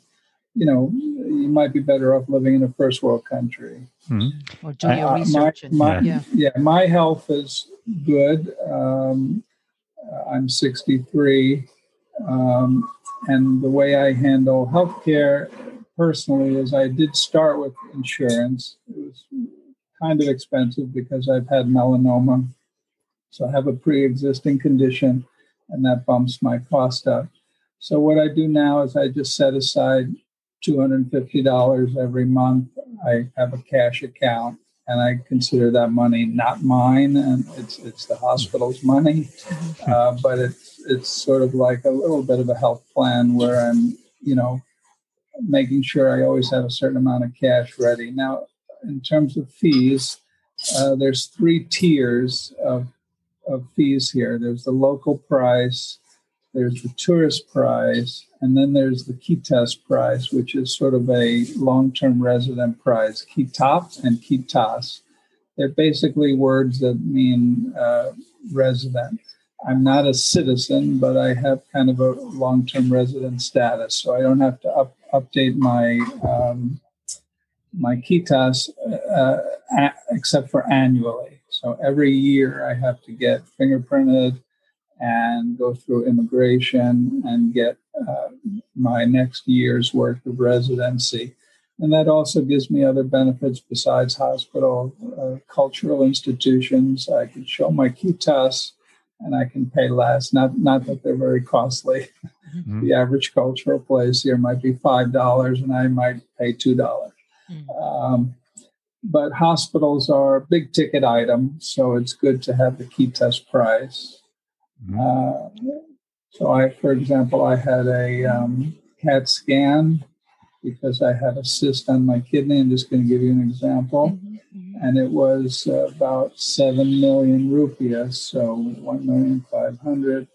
you know, you might be better off living in a first world country. Mm-hmm. Or doing your uh, research. My, my, yeah. yeah, my health is good. Um, I'm sixty-three. Um, And the way I handle healthcare personally is I did start with insurance. It was kind of expensive because I've had melanoma So I have a pre-existing condition, and that bumps my cost up. So what I do now is I just set aside two hundred fifty dollars every month. I have a cash account, and I consider that money not mine, and it's it's the hospital's money. Uh, but it's it's sort of like a little bit of a health plan where I'm, you know, making sure I always have a certain amount of cash ready. Now, in terms of fees, uh, there's three tiers of of fees here. There's the local price, there's the tourist price, and then there's the Kitas price, which is sort of a long-term resident price. Kitap and Kitas. They're basically words that mean uh, resident. I'm not a citizen, but I have kind of a long-term resident status, so I don't have to up, update my um, my Kitas uh, a, except for annually. So every year I have to get fingerprinted and go through immigration and get uh, my next year's worth of residency. And that also gives me other benefits besides hospital, uh, cultural institutions. I can show my Kitas and I can pay less. Not not that they're very costly. Mm-hmm. The average cultural place here might be five dollars and I might pay two dollars. Mm-hmm. Um, but hospitals are a big ticket item, so it's good to have the Kitas price. Uh, so I, for example, I had a um, CAT scan because I had a cyst on my kidney. I'm just going to give you an example. Mm-hmm. And it was uh, about seven million rupias. So one million five hundred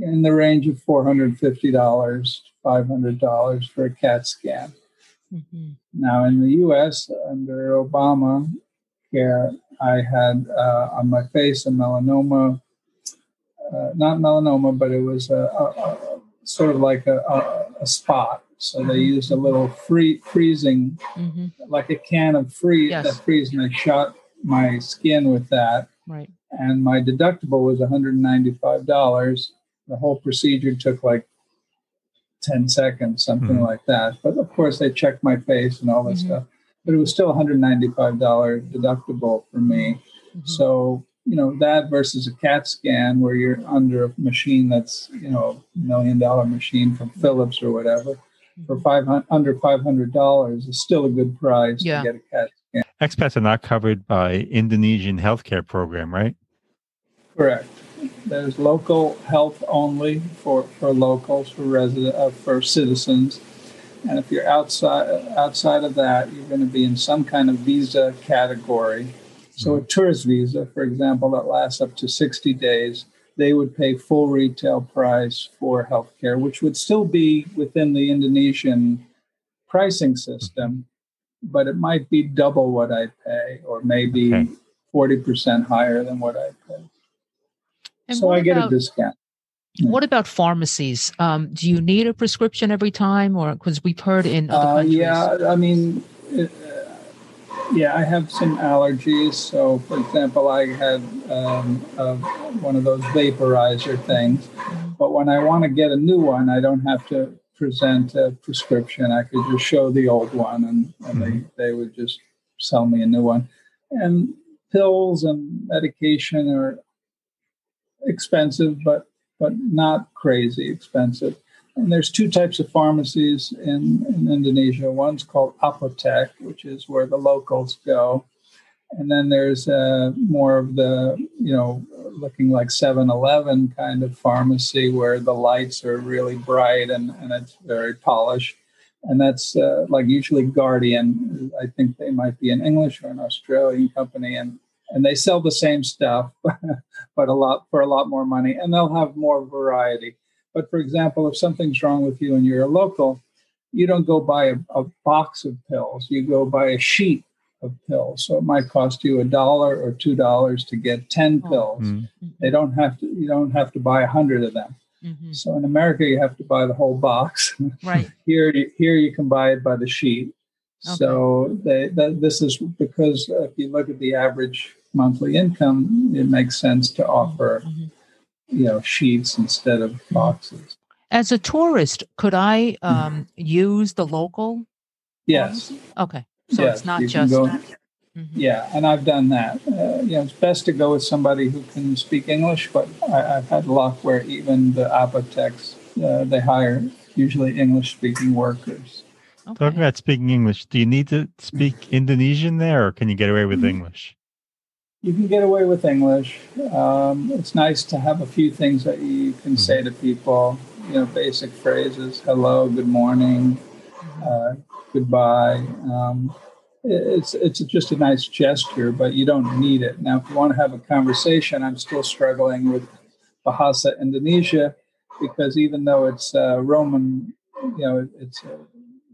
in the range of four hundred fifty dollars, five hundred dollars for a CAT scan. Mm-hmm. Now in the U S under Obama care, I had uh, on my face a melanoma. Uh, not melanoma, but it was a, a, a, sort of like a, a, a spot. So they used a little free, freezing, mm-hmm. like a can of free, yes. that freeze, and they shot my skin with that. Right. And my deductible was one hundred ninety-five dollars. The whole procedure took like ten seconds, something mm-hmm. like that. But of course, they checked my face and all that mm-hmm. stuff. But it was still one hundred ninety-five dollars deductible for me. Mm-hmm. So you know, that versus a CAT scan where you're under a machine that's, you know, a million dollar machine from Philips or whatever, for five hundred dollars, under five hundred dollars is still a good price yeah. to get a CAT scan. Expats are not covered by Indonesian healthcare program, right? Correct. There's local health only for, for locals, for resident, uh, for citizens. And if you're outside outside of that, you're going to be in some kind of visa category. So a tourist visa, for example, that lasts up to sixty days, they would pay full retail price for healthcare, which would still be within the Indonesian pricing system, but it might be double what I pay or maybe okay. forty percent higher than what I pay. And so I about, get a discount. What yeah. about pharmacies? Um, do you need a prescription every time? Or because we've heard in other uh, countries. Yeah, I mean... It, Yeah, I have some allergies. So, for example, I had um, uh, one of those vaporizer things. But when I want to get a new one, I don't have to present a prescription. I could just show the old one, and, and mm-hmm. they, they would just sell me a new one. And pills and medication are expensive, but, but not crazy expensive. And there's two types of pharmacies in, in Indonesia. One's called apotek, which is where the locals go. And then there's uh, more of the, you know, looking like seven eleven kind of pharmacy where the lights are really bright and, and it's very polished. And that's uh, like usually Guardian. I think they might be an English or an Australian company. And and they sell the same stuff, but a lot for a lot more money. And they'll have more variety. But for example, if something's wrong with you and you're a local, you don't go buy a, a box of pills. You go buy a sheet of pills. So it might cost you a dollar or two dollars to get ten pills. Mm-hmm. They don't have to. You don't have to buy a hundred of them. Mm-hmm. So in America, you have to buy the whole box. Right. here, here you can buy it by the sheet. Okay. So they, that, this is because if you look at the average monthly income, it makes sense to offer. Mm-hmm. you know, sheets instead of boxes. As a tourist, could I um, mm-hmm. use the local? Yes. Ones? Okay. So yes. It's not you just... Go, Mm-hmm. Yeah, and I've done that. Uh, you know, it's best to go with somebody who can speak English, but I, I've had luck where even the Apotecs, uh, they hire usually English-speaking workers. Okay. Talking about speaking English, do you need to speak Indonesian there, or can you get away with English? You can get away with English. Um, it's nice to have a few things that you can mm-hmm. say to people, you know, basic phrases, hello, good morning, uh, goodbye, um It's it's just a nice gesture, but you don't need it. Now, if you want to have a conversation, I'm still struggling with Bahasa Indonesia because even though it's uh, Roman, you know, it's uh,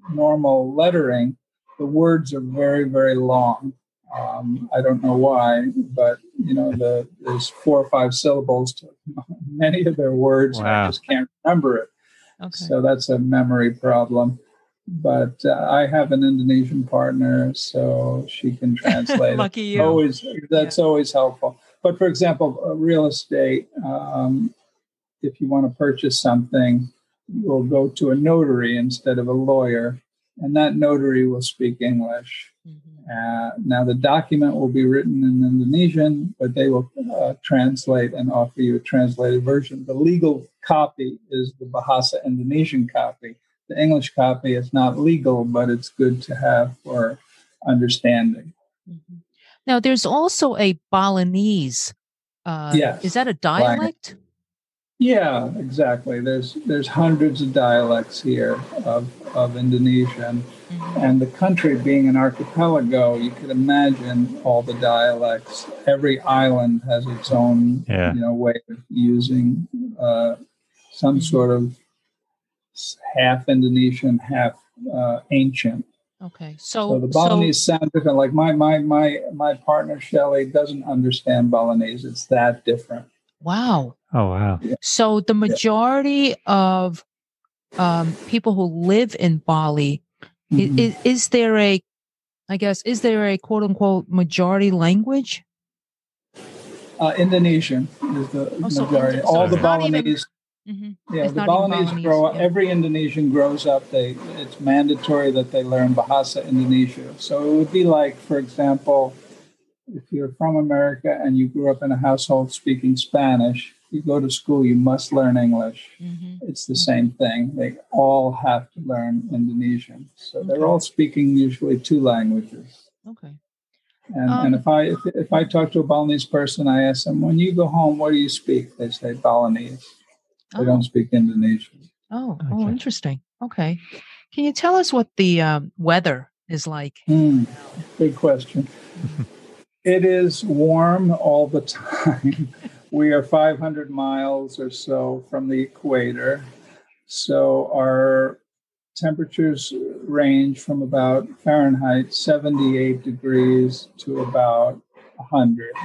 normal lettering, the words are very, very long. Um, I don't know why, but, you know, the, there's four or five syllables to many of their words. Wow. And I just can't remember it. Okay. So that's a memory problem. But uh, I have an Indonesian partner, so she can translate. Lucky you. Always, that's yeah. always helpful. But for example, uh, real estate, um, if you want to purchase something, you'll go to a notary instead of a lawyer, and that notary will speak English. Mm-hmm. Uh, now, the document will be written in Indonesian, but they will uh, translate and offer you a translated version. The legal copy is the Bahasa Indonesian copy. The English copy is not legal, but it's good to have for understanding. Now, there's also a Balinese. Uh, yes. Is that a dialect? Like, yeah, exactly. There's there's hundreds of dialects here of, of Indonesian. Mm-hmm. And the country being an archipelago, you could imagine all the dialects. Every island has its own yeah. you know, way of using uh, some mm-hmm. sort of half Indonesian, half uh, ancient. Okay, so, so the Balinese so, sound different. Like my my my my partner Shelley doesn't understand Balinese. It's that different. Wow. Oh wow. Yeah. So the majority yeah. of um, people who live in Bali, mm-hmm. is, is there a, I guess, is there a quote unquote majority language? Uh, Indonesian is the oh, majority. So, so All the Balinese. Mm-hmm. Yeah, it's the Balinese, Balinese grow up, yeah. every Indonesian grows up, they it's mandatory that they learn Bahasa Indonesia. So it would be like, for example, if you're from America and you grew up in a household speaking Spanish, you go to school, you must learn English. Mm-hmm. It's the same thing. They all have to learn Indonesian. So okay. they're all speaking usually two languages. Okay. And, um, and if I if, if I talk to a Balinese person, I ask them, when you go home, what do you speak? They say Balinese. They oh. don't speak Indonesian. Oh, okay. oh, interesting. Okay. Can you tell us what the um, weather is like? Mm, good question. It is warm all the time. We are five hundred miles or so from the equator. So our temperatures range from about Fahrenheit seventy-eight degrees to about one hundred.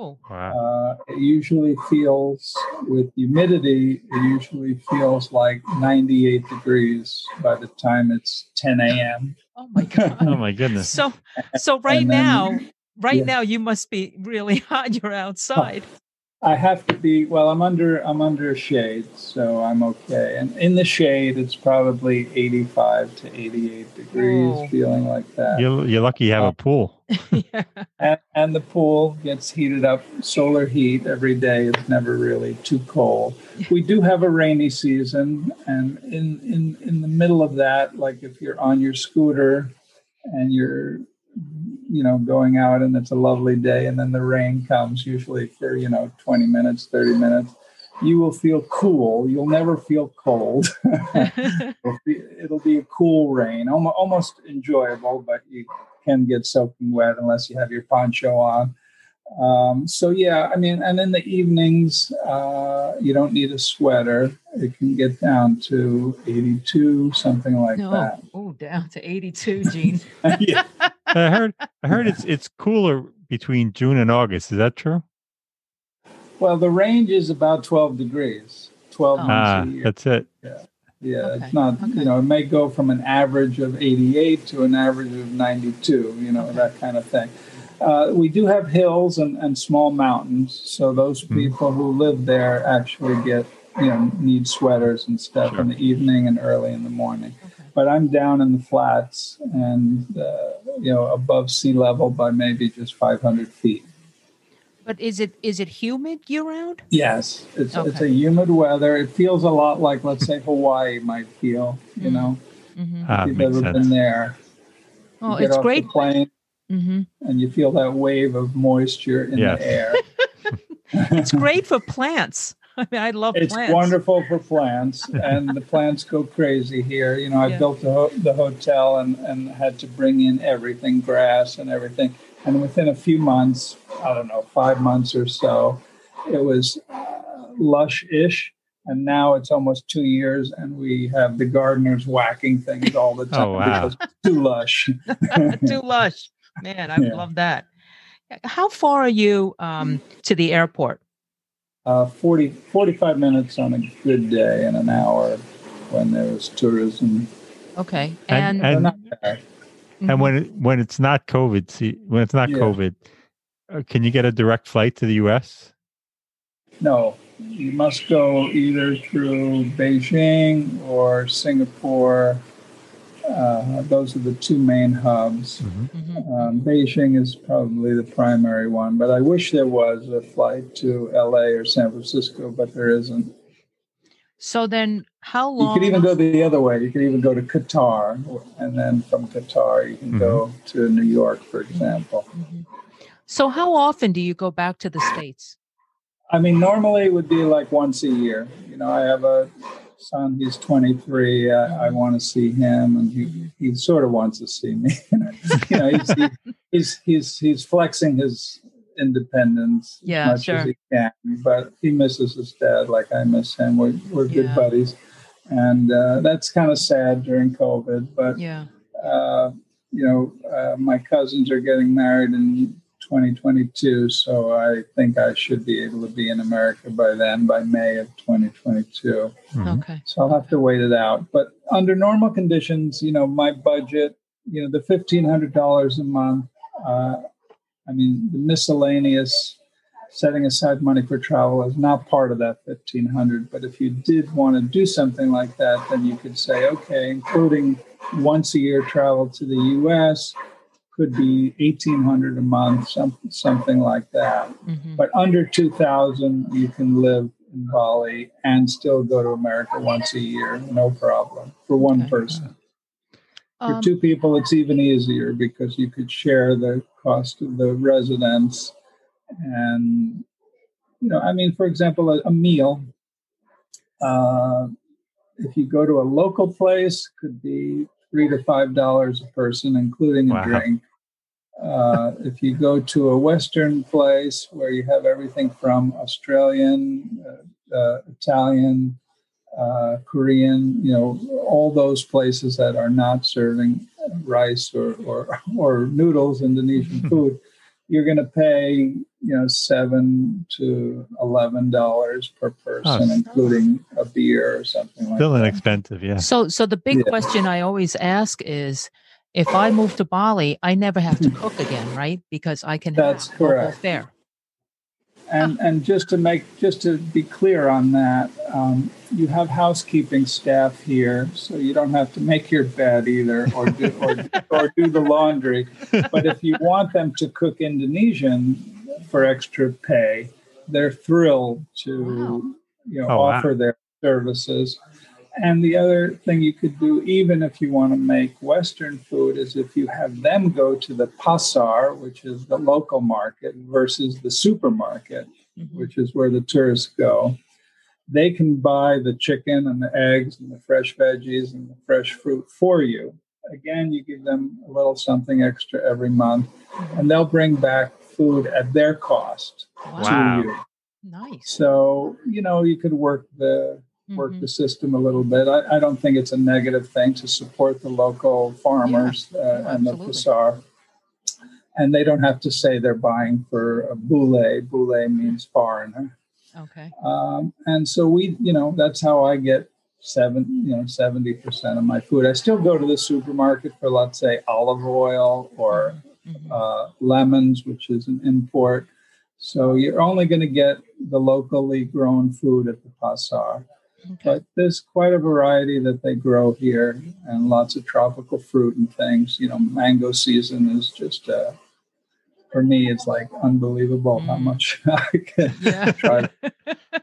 Oh. Wow. Uh, it usually feels, with humidity, it usually feels like ninety-eight degrees by the time it's ten a.m. Oh my god! Oh my goodness! So, so right then, now, right yeah. now, you must be really hot. You're outside. I have to be. Well, I'm under. I'm under shade, so I'm okay. And in the shade, it's probably eighty-five to eighty-eight degrees, oh. feeling like that. You're, you're lucky you have a pool. yeah. and, and the pool gets heated up, solar heat every day. It's never really too cold. We do have a rainy season, and in in in the middle of that, like if you're on your scooter and you're. you know, going out and it's a lovely day and then the rain comes usually for, you know, twenty minutes, thirty minutes, you will feel cool. You'll never feel cold. it'll, be, it'll be a cool rain, almost enjoyable, but you can get soaking wet unless you have your poncho on. Um, so, yeah, I mean, and in the evenings, uh, you don't need a sweater. It can get down to eighty-two, something like no. that. Oh, down to eighty-two, Gene. yeah. I heard I heard it's it's cooler between June and August. Is that true? Well, the range is about twelve degrees, twelve oh. months a year. Ah, that's it. Yeah, yeah okay. it's not, okay. you know, it may go from an average of eighty-eight to an average of ninety-two, you know, okay. that kind of thing. Uh, we do have hills and, and small mountains, so those people mm. who live there actually get you know, need sweaters and stuff sure. in the evening and early in the morning. Okay. But I'm down in the flats and, uh, you know, above sea level by maybe just five hundred feet. But is it is it humid year-round? Yes. It's okay. It's a humid weather. It feels a lot like, let's say, Hawaii might feel, you mm-hmm. know, mm-hmm. if you've ah, ever sense. been there. Oh, it's great. The plane mm-hmm. and you feel that wave of moisture in yes. the air. It's great for plants. I mean, I love it's plants. It's wonderful for plants, and the plants go crazy here. You know, I yeah. built the, ho- the hotel and, and had to bring in everything, grass and everything. And within a few months, I don't know, five months or so, it was uh, lush-ish. And now it's almost two years, and we have the gardeners whacking things all the time. Oh, wow. Because it's too lush. Too lush. Man, I yeah. love that. How far are you um, to the airport? Uh, forty, forty-five minutes on a good day and an hour when there's tourism. Okay. And and, and, and when it, when it's not COVID, see, when it's not yeah. COVID, uh, can you get a direct flight to the U S? No. You must go either through Beijing or Singapore. Uh, those are the two main hubs. Mm-hmm. Um, Beijing is probably the primary one, but I wish there was a flight to L A or San Francisco, but there isn't. So then how long? You could even go the other way. You could even go to Qatar, and then from Qatar you can mm-hmm. go to New York, for example. Mm-hmm. So how often do you go back to the States? I mean, normally it would be like once a year. You know, I have a son, he's twenty-three. I, I want to see him, and he, he sort of wants to see me. You know, he's, he, he's he's he's flexing his independence yeah, as much sure. as he can, but he misses his dad like I miss him. We're we're yeah. good buddies, and uh, that's kind of sad during COVID. But yeah. uh, you know, uh, my cousins are getting married in twenty twenty-two, so I think I should be able to be in America by then, by May of twenty twenty-two. Mm-hmm. Okay. So I'll have to wait it out. But under normal conditions, you know, my budget, you know, the fifteen hundred dollars a month, uh, I mean, the miscellaneous setting aside money for travel is not part of that fifteen hundred dollars. But if you did want to do something like that, then you could say, okay, including once a year travel to the U S, could be eighteen hundred dollars a month, some, something like that. Mm-hmm. But under two thousand dollars, you can live in Bali and still go to America once a year, no problem, for one okay. person. Um, for two people, it's even easier because you could share the cost of the residence. And, you know, I mean, for example, a, a meal, uh, if you go to a local place, could be three to five dollars a person, including a wow. drink. Uh, if you go to a Western place where you have everything from Australian, uh, uh, Italian, uh, Korean, you know, all those places that are not serving rice or or, or noodles, Indonesian food, you're going to pay, you know, seven to eleven dollars per person, oh, including a beer or something like that. Still inexpensive, yeah. So, so the big yeah. question I always ask is, if I move to Bali, I never have to cook again, right? Because I can That's have local fare. And oh. and just to make just to be clear on that, um, you have housekeeping staff here, so you don't have to make your bed either, or do, or, or do the laundry. But if you want them to cook Indonesian for extra pay, they're thrilled to wow. you know oh, offer wow. their services. And the other thing you could do, even if you want to make Western food, is if you have them go to the pasar, which is the local market, versus the supermarket, mm-hmm. which is where the tourists go. They can buy the chicken and the eggs and the fresh veggies and the fresh fruit for you. Again, you give them a little something extra every month, and they'll bring back food at their cost wow. to you. Nice. So, you know, you could work the... work the system a little bit. I, I don't think it's a negative thing to support the local farmers yeah, uh, and absolutely. the pasar. And they don't have to say they're buying for a bule. Bule means foreigner. Okay. Um, and so we, you know, that's how I get seven, you know, seventy percent of my food. I still go to the supermarket for, let's say, olive oil or mm-hmm. uh, lemons, which is an import. So you're only going to get the locally grown food at the pasar. Okay. But there's quite a variety that they grow here, and lots of tropical fruit and things. You know, mango season is just, uh, for me, it's like unbelievable mm. how much I can yeah. try,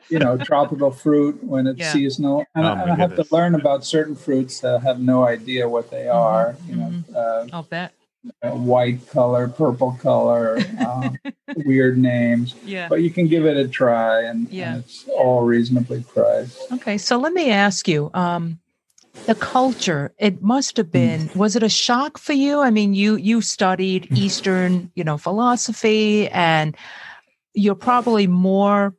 you know, tropical fruit when it's yeah. seasonal. And oh, I, I have to learn about certain fruits that I have no idea what they are. Mm-hmm. You know, uh, I'll bet. White color, purple color, um, weird names. Yeah. But you can give it a try, and, yeah. and it's all reasonably priced. Okay, so let me ask you, um, the culture, it must have been, was it a shock for you? I mean, you you studied Eastern, you know, philosophy, and you're probably more,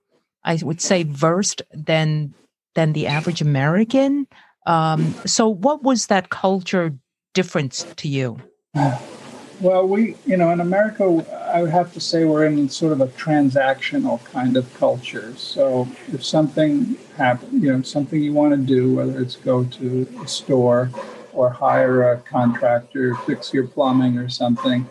I would say, versed than, than the average American. Um, so what was that culture difference to you? Well, we, you know, in America, I would have to say we're in sort of a transactional kind of culture. So if something happens, you know, something you want to do, whether it's go to a store or hire a contractor, fix your plumbing or something,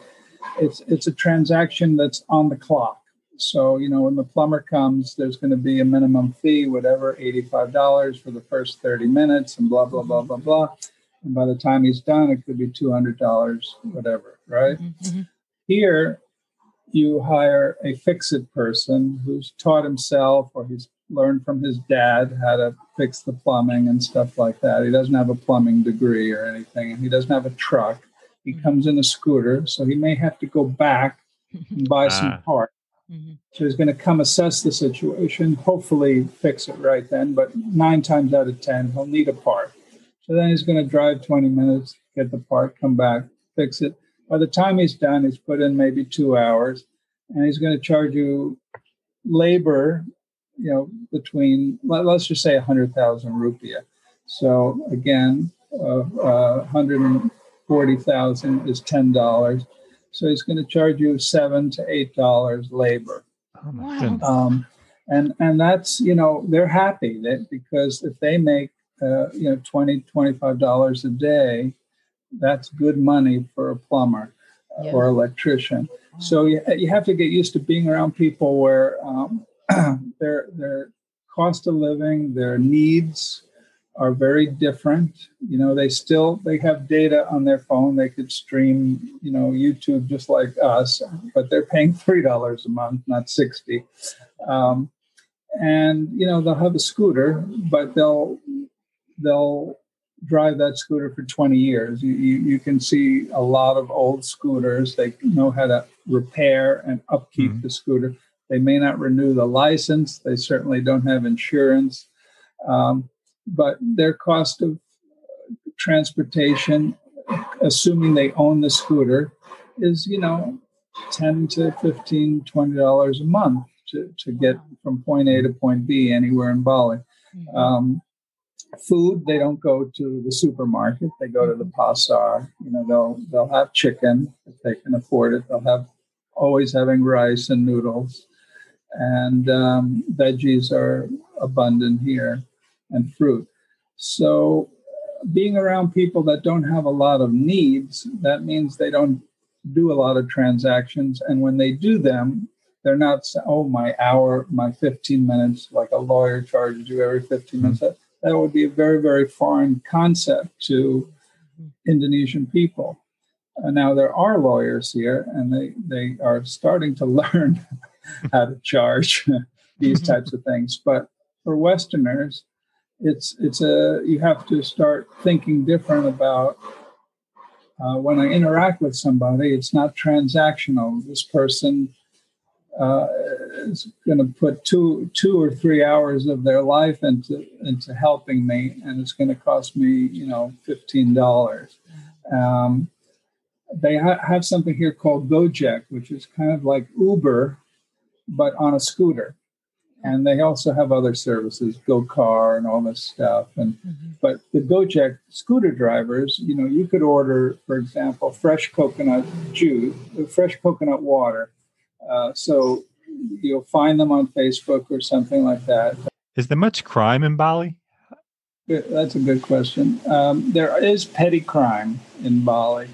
it's it's a transaction that's on the clock. So, you know, when the plumber comes, there's going to be a minimum fee, whatever, eighty-five dollars for the first thirty minutes and blah, blah, blah, blah, blah. And by the time he's done, it could be two hundred dollars, whatever, right? Mm-hmm. Here, you hire a fix-it person who's taught himself, or he's learned from his dad how to fix the plumbing and stuff like that. He doesn't have a plumbing degree or anything, and he doesn't have a truck. He mm-hmm. comes in a scooter, so he may have to go back and buy ah. some parts. Mm-hmm. So he's going to come assess the situation, hopefully fix it right then, but nine times out of ten, he'll need a part. So then he's going to drive twenty minutes, get the part, come back, fix it. By the time he's done, he's put in maybe two hours, and he's going to charge you labor, you know, between, let's just say one hundred thousand rupiah. So again, uh, uh, one hundred forty thousand is ten dollars. So he's going to charge you seven to eight dollars labor. Oh my goodness. Um, and, and that's, you know, they're happy that because if they make, Uh, you know, twenty dollars, twenty-five dollars a day, that's good money for a plumber uh, yeah. or electrician. Wow. So you, you have to get used to being around people where um, their their cost of living, their needs are very different. You know, they still, they have data on their phone. They could stream, you know, YouTube just like us, but they're paying three dollars a month, not sixty. Um, and, you know, they'll have a scooter, but they'll, they'll drive that scooter for twenty years. You, you you can see a lot of old scooters. They know how to repair and upkeep mm-hmm. the scooter. They may not renew the license. They certainly don't have insurance. Um, but their cost of transportation, assuming they own the scooter, is, you know, ten to fifteen, twenty dollars a month to, to get from point A to point B anywhere in Bali. Mm-hmm. Um, Food, they don't go to the supermarket. They go to the pasar. You know, they'll they'll have chicken if they can afford it. They'll have always having rice and noodles, and um, veggies are abundant here, and fruit. So, being around people that don't have a lot of needs, that means they don't do a lot of transactions, and when they do them, they're not, oh, my hour, my fifteen minutes, like a lawyer charges you every fifteen minutes. Mm-hmm. That would be a very, very foreign concept to Indonesian people. Uh, now, there are lawyers here, and they, they are starting to learn how to charge these types of things. But for Westerners, it's it's a you have to start thinking different about uh, when I interact with somebody, it's not transactional. This person Uh, is going to put two, two or three hours of their life into into helping me, and it's going to cost me, you know, fifteen dollars. Um, they ha- have something here called Gojek, which is kind of like Uber, but on a scooter. And they also have other services, GoCar, and all this stuff. And mm-hmm. but the Gojek scooter drivers, you know, you could order, for example, fresh coconut juice, fresh coconut water. Uh, so you'll find them on Facebook or something like that. Is there much crime in Bali? That's a good question. Um, there is petty crime in Bali.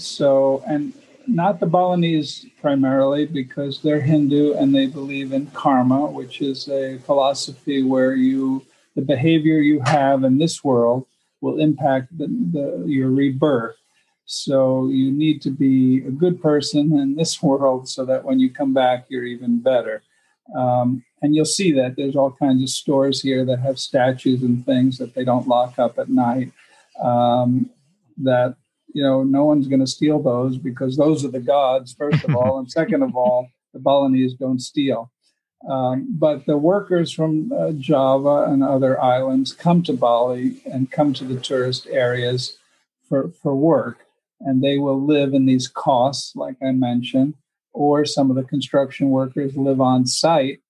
So, and not the Balinese primarily, because they're Hindu and they believe in karma, which is a philosophy where you the behavior you have in this world will impact the, the, your rebirth. So you need to be a good person in this world so that when you come back, you're even better. Um, and you'll see that there's all kinds of stores here that have statues and things that they don't lock up at night, um, that, you know, no one's going to steal those because those are the gods, first of all. And second of all, the Balinese don't steal. Um, but the workers from uh, Java and other islands come to Bali and come to the tourist areas for, for work. And they will live in these costs, like I mentioned, or some of the construction workers live on site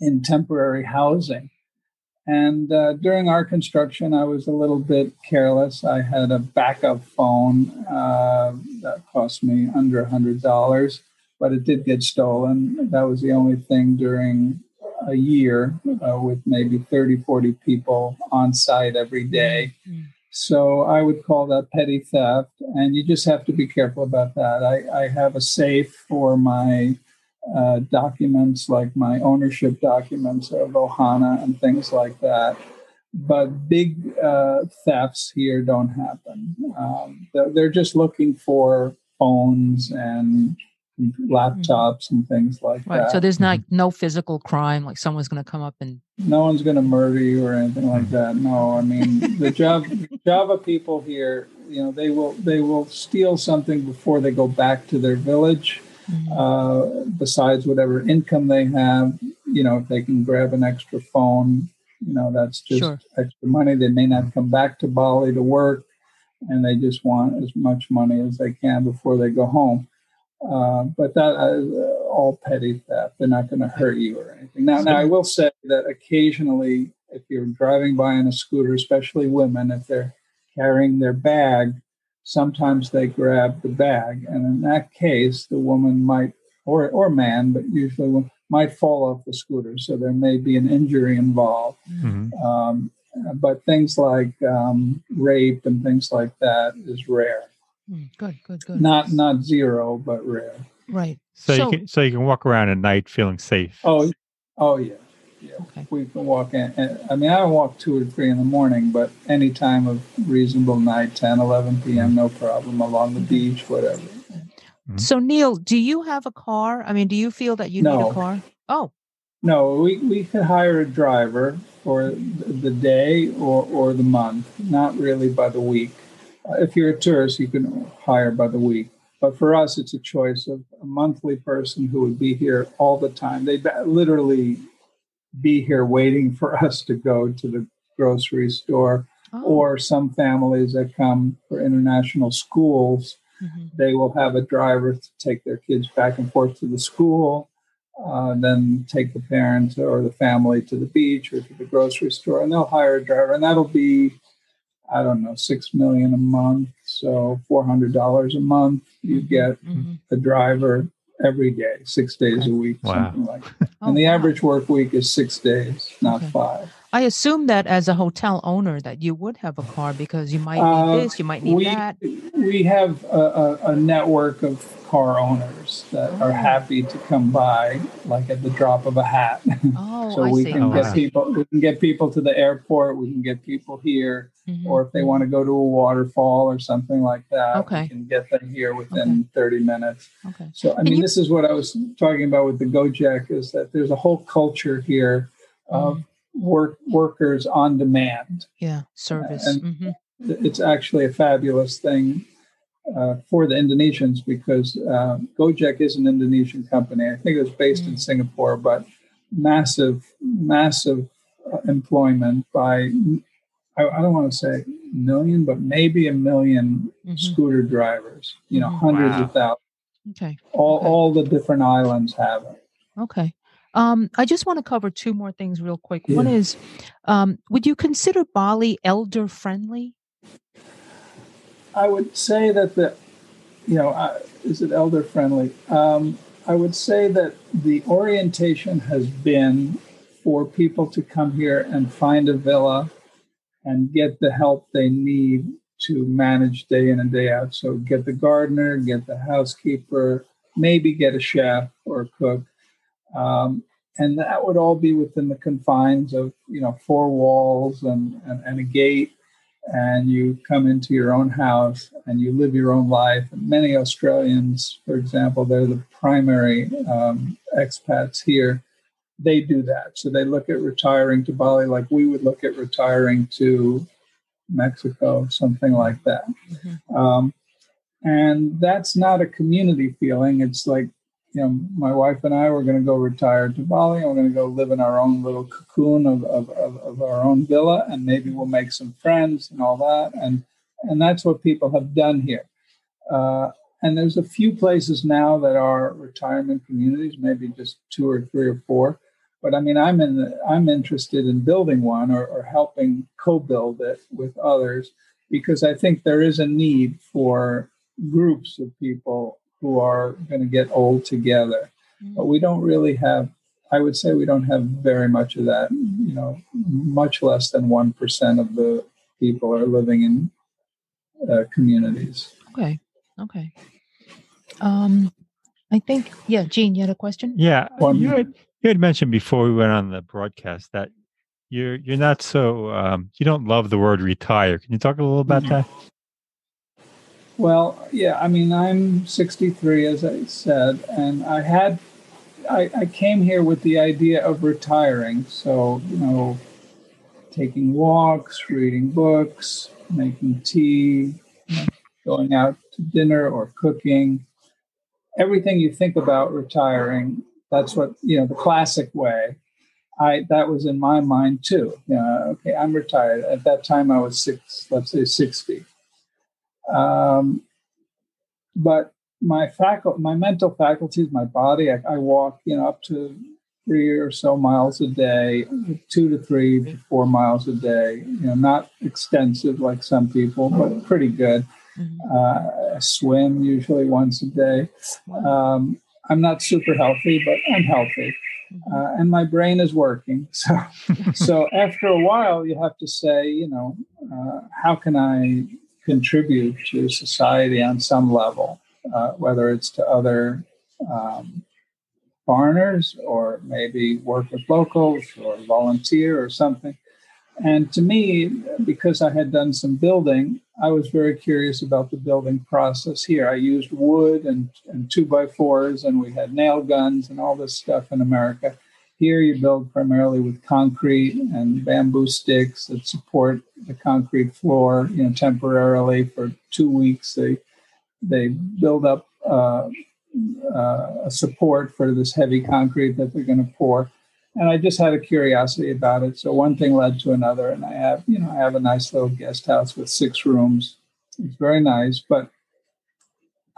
in temporary housing. And uh, during our construction, I was a little bit careless. I had a backup phone uh, that cost me under one hundred dollars, but it did get stolen. That was the only thing during a year uh, with maybe thirty, forty people on site every day. Mm-hmm. So I would call that petty theft, and you just have to be careful about that. I, I have a safe for my uh, documents, like my ownership documents of Ohana and things like that. But big uh, thefts here don't happen. Um, they're just looking for phones and laptops and things like right, that. So there's not no physical crime, like someone's going to come up and no one's going to murder you or anything like that. No, I mean the Java, Java people here, you know, they will they will steal something before they go back to their village. Mm-hmm. Uh, besides whatever income they have, you know, if they can grab an extra phone, you know, that's just sure. extra money. They may not come back to Bali to work, and they just want as much money as they can before they go home. Uh, but that is uh, all petty theft. They're not going to hurt you or anything. Now, now, I will say that occasionally, if you're driving by on a scooter, especially women, if they're carrying their bag, sometimes they grab the bag. And in that case, the woman might, or, or man, but usually might fall off the scooter. So there may be an injury involved. Mm-hmm. Um, but things like um, rape and things like that is rare. Good, good, good. Not not zero, but rare. Right. So, so you can so you can walk around at night feeling safe. Oh, oh yeah, yeah. Okay. We can walk in. I mean, I walk two or three in the morning, but any time of reasonable night, ten, eleven p.m., no problem. Along the beach, whatever. So Neil, do you have a car? I mean, do you feel that you no. need a car? Oh, no. We we could hire a driver for the day or or the month. Not really by the week. If you're a tourist, you can hire by the week. But for us, it's a choice of a monthly person who would be here all the time. They'd literally be here waiting for us to go to the grocery store. Oh. Or some families that come for international schools, mm-hmm. they will have a driver to take their kids back and forth to the school, uh, then take the parents or the family to the beach or to the grocery store, and they'll hire a driver. And that'll be... I don't know, six million dollars a month, so four hundred dollars a month. You get mm-hmm. a driver every day, six days okay. a week, wow. something like that. Oh, and the wow. average work week is six days, not okay. five. I assume that as a hotel owner that you would have a car because you might need uh, this, you might need we, that. We have a, a, a network of car owners that oh. are happy to come by, like at the drop of a hat. Oh, so I we see. can oh, get wow. people. We can get people to the airport. We can get people here, mm-hmm. or if they want to go to a waterfall or something like that, okay. we can get them here within okay. thirty minutes. Okay. So I and mean, you- this is what I was talking about with the Gojek is that there's a whole culture here of. Mm. Work workers on demand. Yeah, service. And mm-hmm. it's actually a fabulous thing uh, for the Indonesians because uh, Gojek is an Indonesian company. I think it was based mm-hmm. in Singapore, but massive, massive uh, employment by, I, I don't want to say million, but maybe a million mm-hmm. scooter drivers, you know, mm-hmm. hundreds wow. of thousands. Okay. All, okay. all the different islands have it. Okay. Um, I just want to cover two more things real quick. Yeah. One is, um, would you consider Bali elder friendly? I would say that the, you know, uh, is it elder friendly? Um, I would say that the orientation has been for people to come here and find a villa and get the help they need to manage day in and day out. So get the gardener, get the housekeeper, maybe get a chef or a cook. Um, and that would all be within the confines of, you know, four walls and, and, and a gate. And you come into your own house and you live your own life. And many Australians, for example, they're the primary um, expats here. They do that. So they look at retiring to Bali like we would look at retiring to Mexico, something like that. Mm-hmm. Um, and that's not a community feeling. It's like, you know, my wife and I were going to go retire to Bali. And we're going to go live in our own little cocoon of, of, of, of our own villa, and maybe we'll make some friends and all that. And and that's what people have done here. Uh, and there's a few places now that are retirement communities, maybe just two or three or four. But I mean, I'm in the, I'm interested in building one or, or helping co-build it with others, because I think there is a need for groups of people who are going to get old together. But we don't really have, I would say we don't have very much of that, you know, much less than one percent of the people are living in uh, communities. Okay. Okay. Um, I think, yeah, Gene, you had a question? Yeah. One, you had, you had mentioned before we went on the broadcast that you're, you're not so, um, you don't love the word retire. Can you talk a little about mm-hmm. that? Well, yeah, I mean, I'm sixty-three, as I said, and I had, I, I came here with the idea of retiring. So, you know, taking walks, reading books, making tea, you know, going out to dinner or cooking, everything you think about retiring. That's what, you know, the classic way. I, that was in my mind too. You know, okay, I'm retired. At that time I was six, let's say sixty. Um, but my faculty, my mental faculties, my body, I, I walk, you know, up to three or so miles a day, two to three to four miles a day, you know, not extensive like some people, but pretty good. Uh, I swim usually once a day. Um, I'm not super healthy, but I'm healthy. Uh, and my brain is working. So, so after a while you have to say, you know, uh, how can I contribute to society on some level, uh, whether it's to other um, foreigners or maybe work with locals or volunteer or something. And to me, because I had done some building, I was very curious about the building process here. I used wood and, and two by fours, and we had nail guns and all this stuff in America. Here you build primarily with concrete and bamboo sticks that support the concrete floor, you know, temporarily for two weeks. They they build up uh, uh, a support for this heavy concrete that they're going to pour. And I just had a curiosity about it. So one thing led to another, and I have, you know, I have a nice little guest house with six rooms. It's very nice, but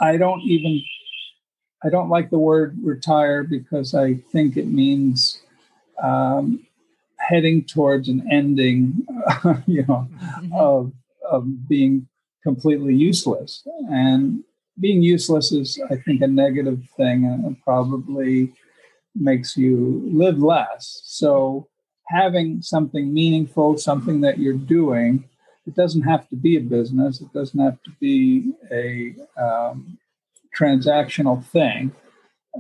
I don't even. I don't like the word retire because I think it means um, heading towards an ending, uh, you know, mm-hmm. of of being completely useless. And being useless is, I think, a negative thing and probably makes you live less. So having something meaningful, something that you're doing, it doesn't have to be a business. It doesn't have to be a um, transactional thing.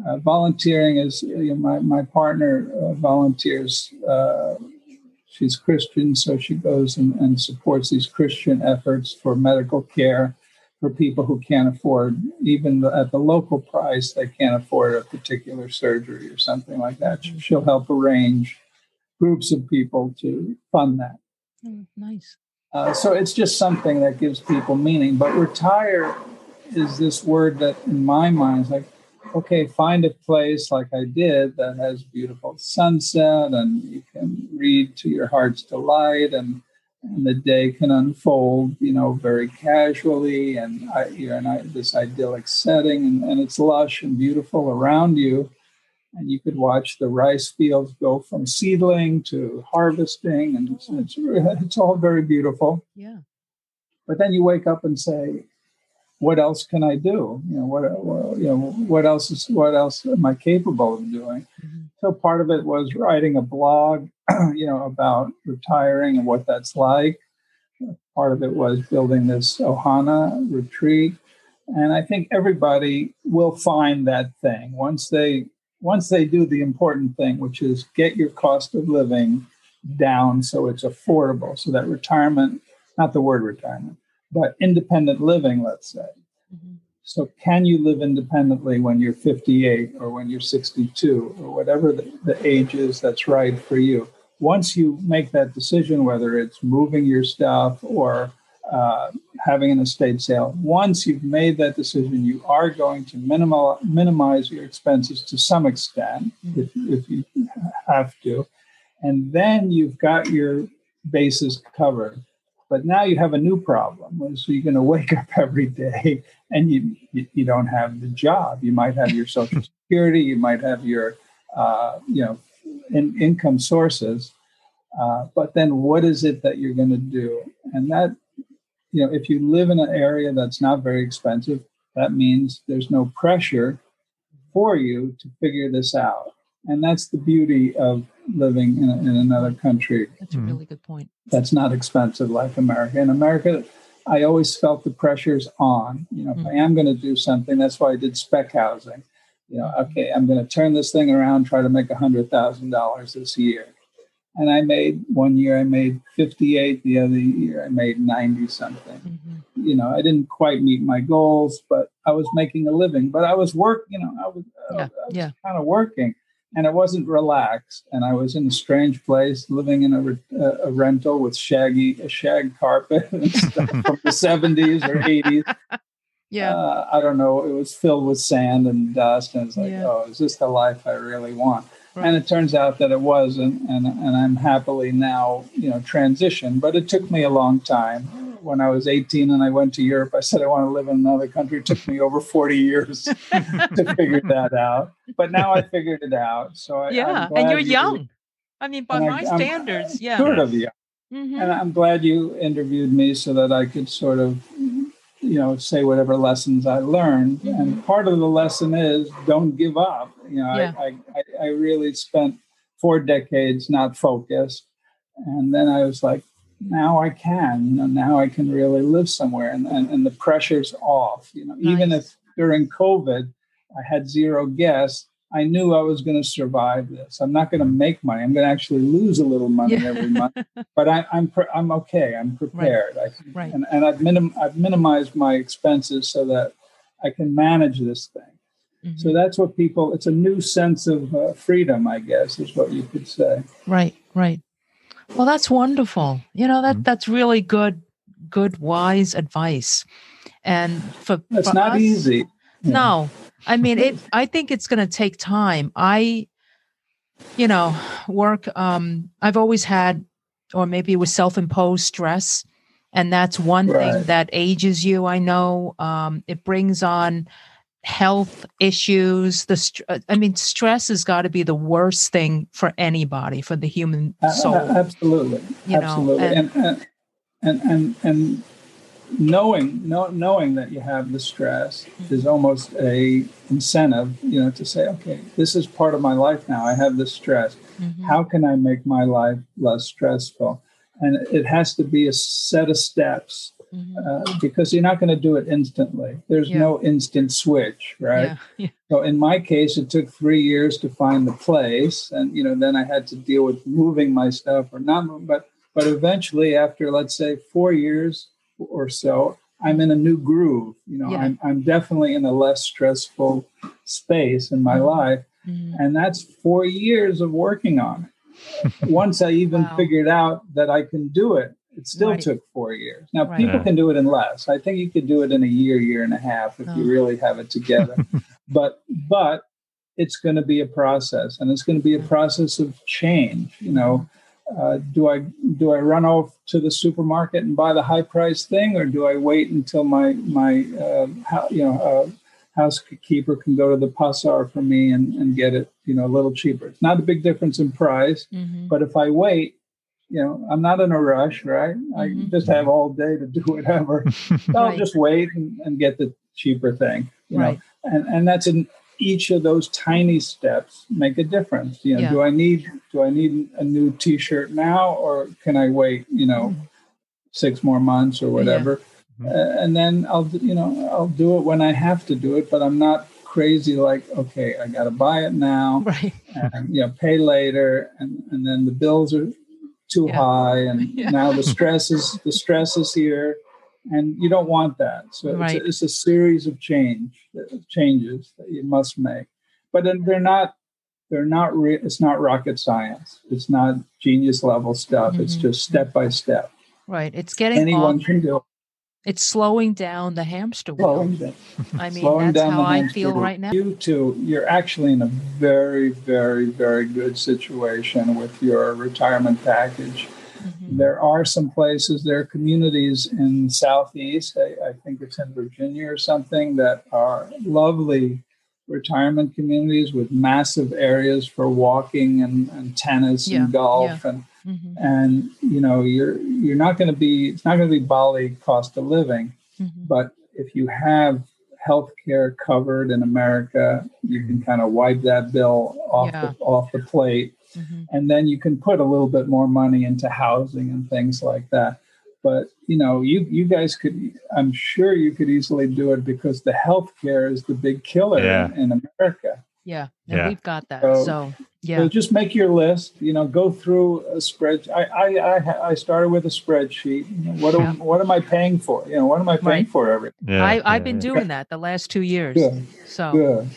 Uh, volunteering is, you know, my, my partner uh, volunteers. Uh, she's Christian, so she goes and, and supports these Christian efforts for medical care for people who can't afford, even the, at the local price, they can't afford a particular surgery or something like that. She, she'll help arrange groups of people to fund that. Oh, nice. Uh, so it's just something that gives people meaning. But retire is this word that in my mind is like, okay, find a place like I did that has beautiful sunset and you can read to your heart's delight and, and the day can unfold, you know, very casually and I, you're in this idyllic setting and, and it's lush and beautiful around you. And you could watch the rice fields go from seedling to harvesting and it's, it's, it's all very beautiful. Yeah. But then you wake up and say, what else can I do? You know, what, what you know, what else is, what else am I capable of doing? Mm-hmm. So part of it was writing a blog, you know, about retiring and what that's like. part of it was building this Ohana Retreat. And I think everybody will find that thing once they once they do the important thing, which is get your cost of living down so it's affordable, so that retirement, not the word retirement, but independent living, let's say. Mm-hmm. So can you live independently when you're fifty-eight or when you're sixty-two or whatever the, the age is that's right for you? Once you make that decision, whether it's moving your stuff or uh, having an estate sale, once you've made that decision, you are going to minimal, minimize your expenses to some extent, if, if you have to. And then you've got your bases covered. But now you have a new problem. So you're going to wake up every day and you you don't have the job. You might have your Social Security. You might have your, uh, you know, in, income sources. Uh, but then what is it that you're going to do? And that, you know, if you live in an area that's not very expensive, that means there's no pressure for you to figure this out. And that's the beauty of living in, a, in another country. That's a really good point. That's not expensive like America. In America, I always felt the pressure's on. You know, mm-hmm. if I am going to do something, that's why I did spec housing. You know, okay, I'm going to turn this thing around, try to make one hundred thousand dollars this year. And I made, one year I made fifty-eight, the other year I made ninety something. Mm-hmm. You know, I didn't quite meet my goals, but I was making a living. But I was working, you know, I was, yeah. I was yeah. kind of working. And I wasn't relaxed, and I was in a strange place, living in a, a, a rental with shaggy a shag carpet and stuff from the seventies or eighties. Yeah, uh, I don't know. It was filled with sand and dust, and it's like, yeah. oh, is this the life I really want? Right. And it turns out that it wasn't, and and I'm happily now, you know, transitioned. But it took me a long time. When I was eighteen and I went to Europe, I said I want to live in another country. It took me over forty years to figure that out. But now I figured it out. So I, yeah, and you're you, young. I mean, by my I, standards, I'm, yeah, sort of young. Mm-hmm. And I'm glad you interviewed me so that I could sort of, you know, say whatever lessons I learned. Mm-hmm. And part of the lesson is don't give up. You know, yeah. I, I I really spent four decades not focused, and then I was like, now I can, you know, now I can really live somewhere, and, and, and the pressure's off. You know, nice. Even if during COVID I had zero guests, I knew I was going to survive this. I'm not going to make money. I'm going to actually lose a little money yeah. every month, but I, I'm pre- I'm okay. I'm prepared. Right. I, right. And, and I've minim- I've minimized my expenses so that I can manage this thing. Mm-hmm. So that's what people. It's a new sense of uh, freedom, I guess, is what you could say. Right. Right. Well, that's wonderful. You know, that that's really good, good, wise advice. And for it's not us, easy. No, I mean, it. I think it's going to take time. I, you know, work. Um, I've always had, or maybe it was self-imposed stress, and that's one right. thing that ages you. I know um, it brings on health issues. The I mean, stress has got to be the worst thing for anybody, for the human soul. Uh, absolutely, you absolutely, know? And, and, and and and knowing know, knowing that you have the stress is almost a incentive, you know, to say, okay, this is part of my life now. I have this stress. Mm-hmm. How can I make my life less stressful? And it has to be a set of steps. Mm-hmm. Uh, because you're not going to do it instantly. There's yeah. no instant switch, right? Yeah. Yeah. So in my case, it took three years to find the place, and you know, then I had to deal with moving my stuff or not. But but eventually, after let's say four years or so, I'm in a new groove. You know, yeah. I'm I'm definitely in a less stressful space in my mm-hmm. life, mm-hmm. and that's four years of working on it. Once I even wow. figured out that I can do it. It still right. took four years. Now, right. people yeah. can do it in less. I think you could do it in a year, year and a half if oh. you really have it together. but but it's going to be a process, and it's going to be a process of change. You know, uh, do I do I run off to the supermarket and buy the high price thing, or do I wait until my my uh, ho- you know uh, housekeeper can go to the pasar for me and, and get it you know a little cheaper? It's not a big difference in price, mm-hmm. but if I wait. You know, I'm not in a rush, right? I mm-hmm. just have all day to do whatever. So right. I'll just wait and, and get the cheaper thing, you right. know. And and that's in each of those tiny steps make a difference. You know, yeah. do I need do I need a new T-shirt now, or can I wait? You know, mm-hmm. six more months or whatever. Yeah. Mm-hmm. And then I'll, you know, I'll do it when I have to do it, but I'm not crazy like, okay, I got to buy it now, right. and, you know, pay later. And, and then the bills are too yeah. high. And yeah. now the stress is, the stress is here. And you don't want that. So right. it's, a, it's a series of change, changes that you must make. But they're not, they're not, re- it's not rocket science. It's not genius level stuff. Mm-hmm. It's just step by step. Right. It's getting, anyone off. Can do it. It's slowing down the hamster wheel. Down. I mean, slowing that's how I feel wheel. Right now. You two, you're actually in a very, very, very good situation with your retirement package. Mm-hmm. There are some places, there are communities in Southeast, I, I think it's in Virginia or something, that are lovely retirement communities with massive areas for walking and, and tennis yeah, and golf. Yeah. And, mm-hmm. and, you know, you're you're not going to be, it's not going to be Bali cost of living. Mm-hmm. But if you have health care covered in America, you can kind of wipe that bill off yeah. the, off the plate. Mm-hmm. And then you can put a little bit more money into housing and things like that. But, you know, you you guys could, I'm sure you could easily do it because the healthcare is the big killer yeah. in, in America. Yeah. And yeah. we've got that. So, so yeah. So just make your list, you know, go through a spreadsheet. I, I, I, I started with a spreadsheet. You know, what, yeah. am, what am I paying for? You know, what am I paying right. for every yeah. I, I've yeah. been doing that the last two years. Good. So Good.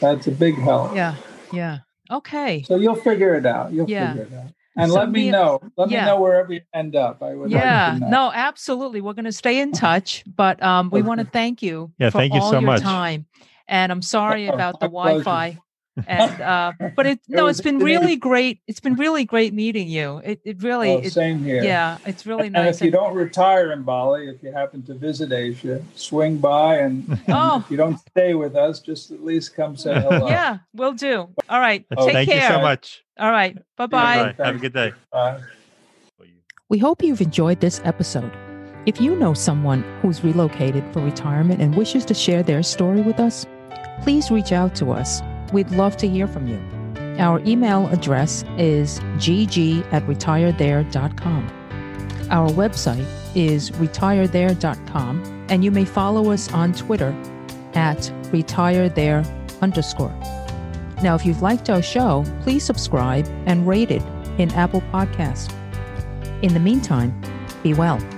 That's a big help. Yeah. Yeah. Okay. So you'll figure it out. You'll yeah. figure it out. And so let me, me know. Let yeah. me know wherever you end up. I would yeah. like to know. No, absolutely. We're going to stay in touch, but um, we want to thank you yeah, for thank you all so your much. Time. And I'm sorry oh, about the Wi-Fi. And uh, but it, it no, was, it's been it really is. Great. It's been really great meeting you. It it really. Oh, it, same here. Yeah, it's really and nice. And if you don't retire in Bali, if you happen to visit Asia, swing by and, and oh. if you don't stay with us, just at least come say hello. Yeah, we'll do. All right. Oh, take thank care. Thank you so much. All right. Bye bye. Have a good day. Bye. We hope you've enjoyed this episode. If you know someone who's relocated for retirement and wishes to share their story with us, please reach out to us. We'd love to hear from you. Our email address is g g at retire there dot com. Our website is retire there dot com, and you may follow us on Twitter at retirethere underscore. Now, if you've liked our show, please subscribe and rate it in Apple Podcasts. In the meantime, be well.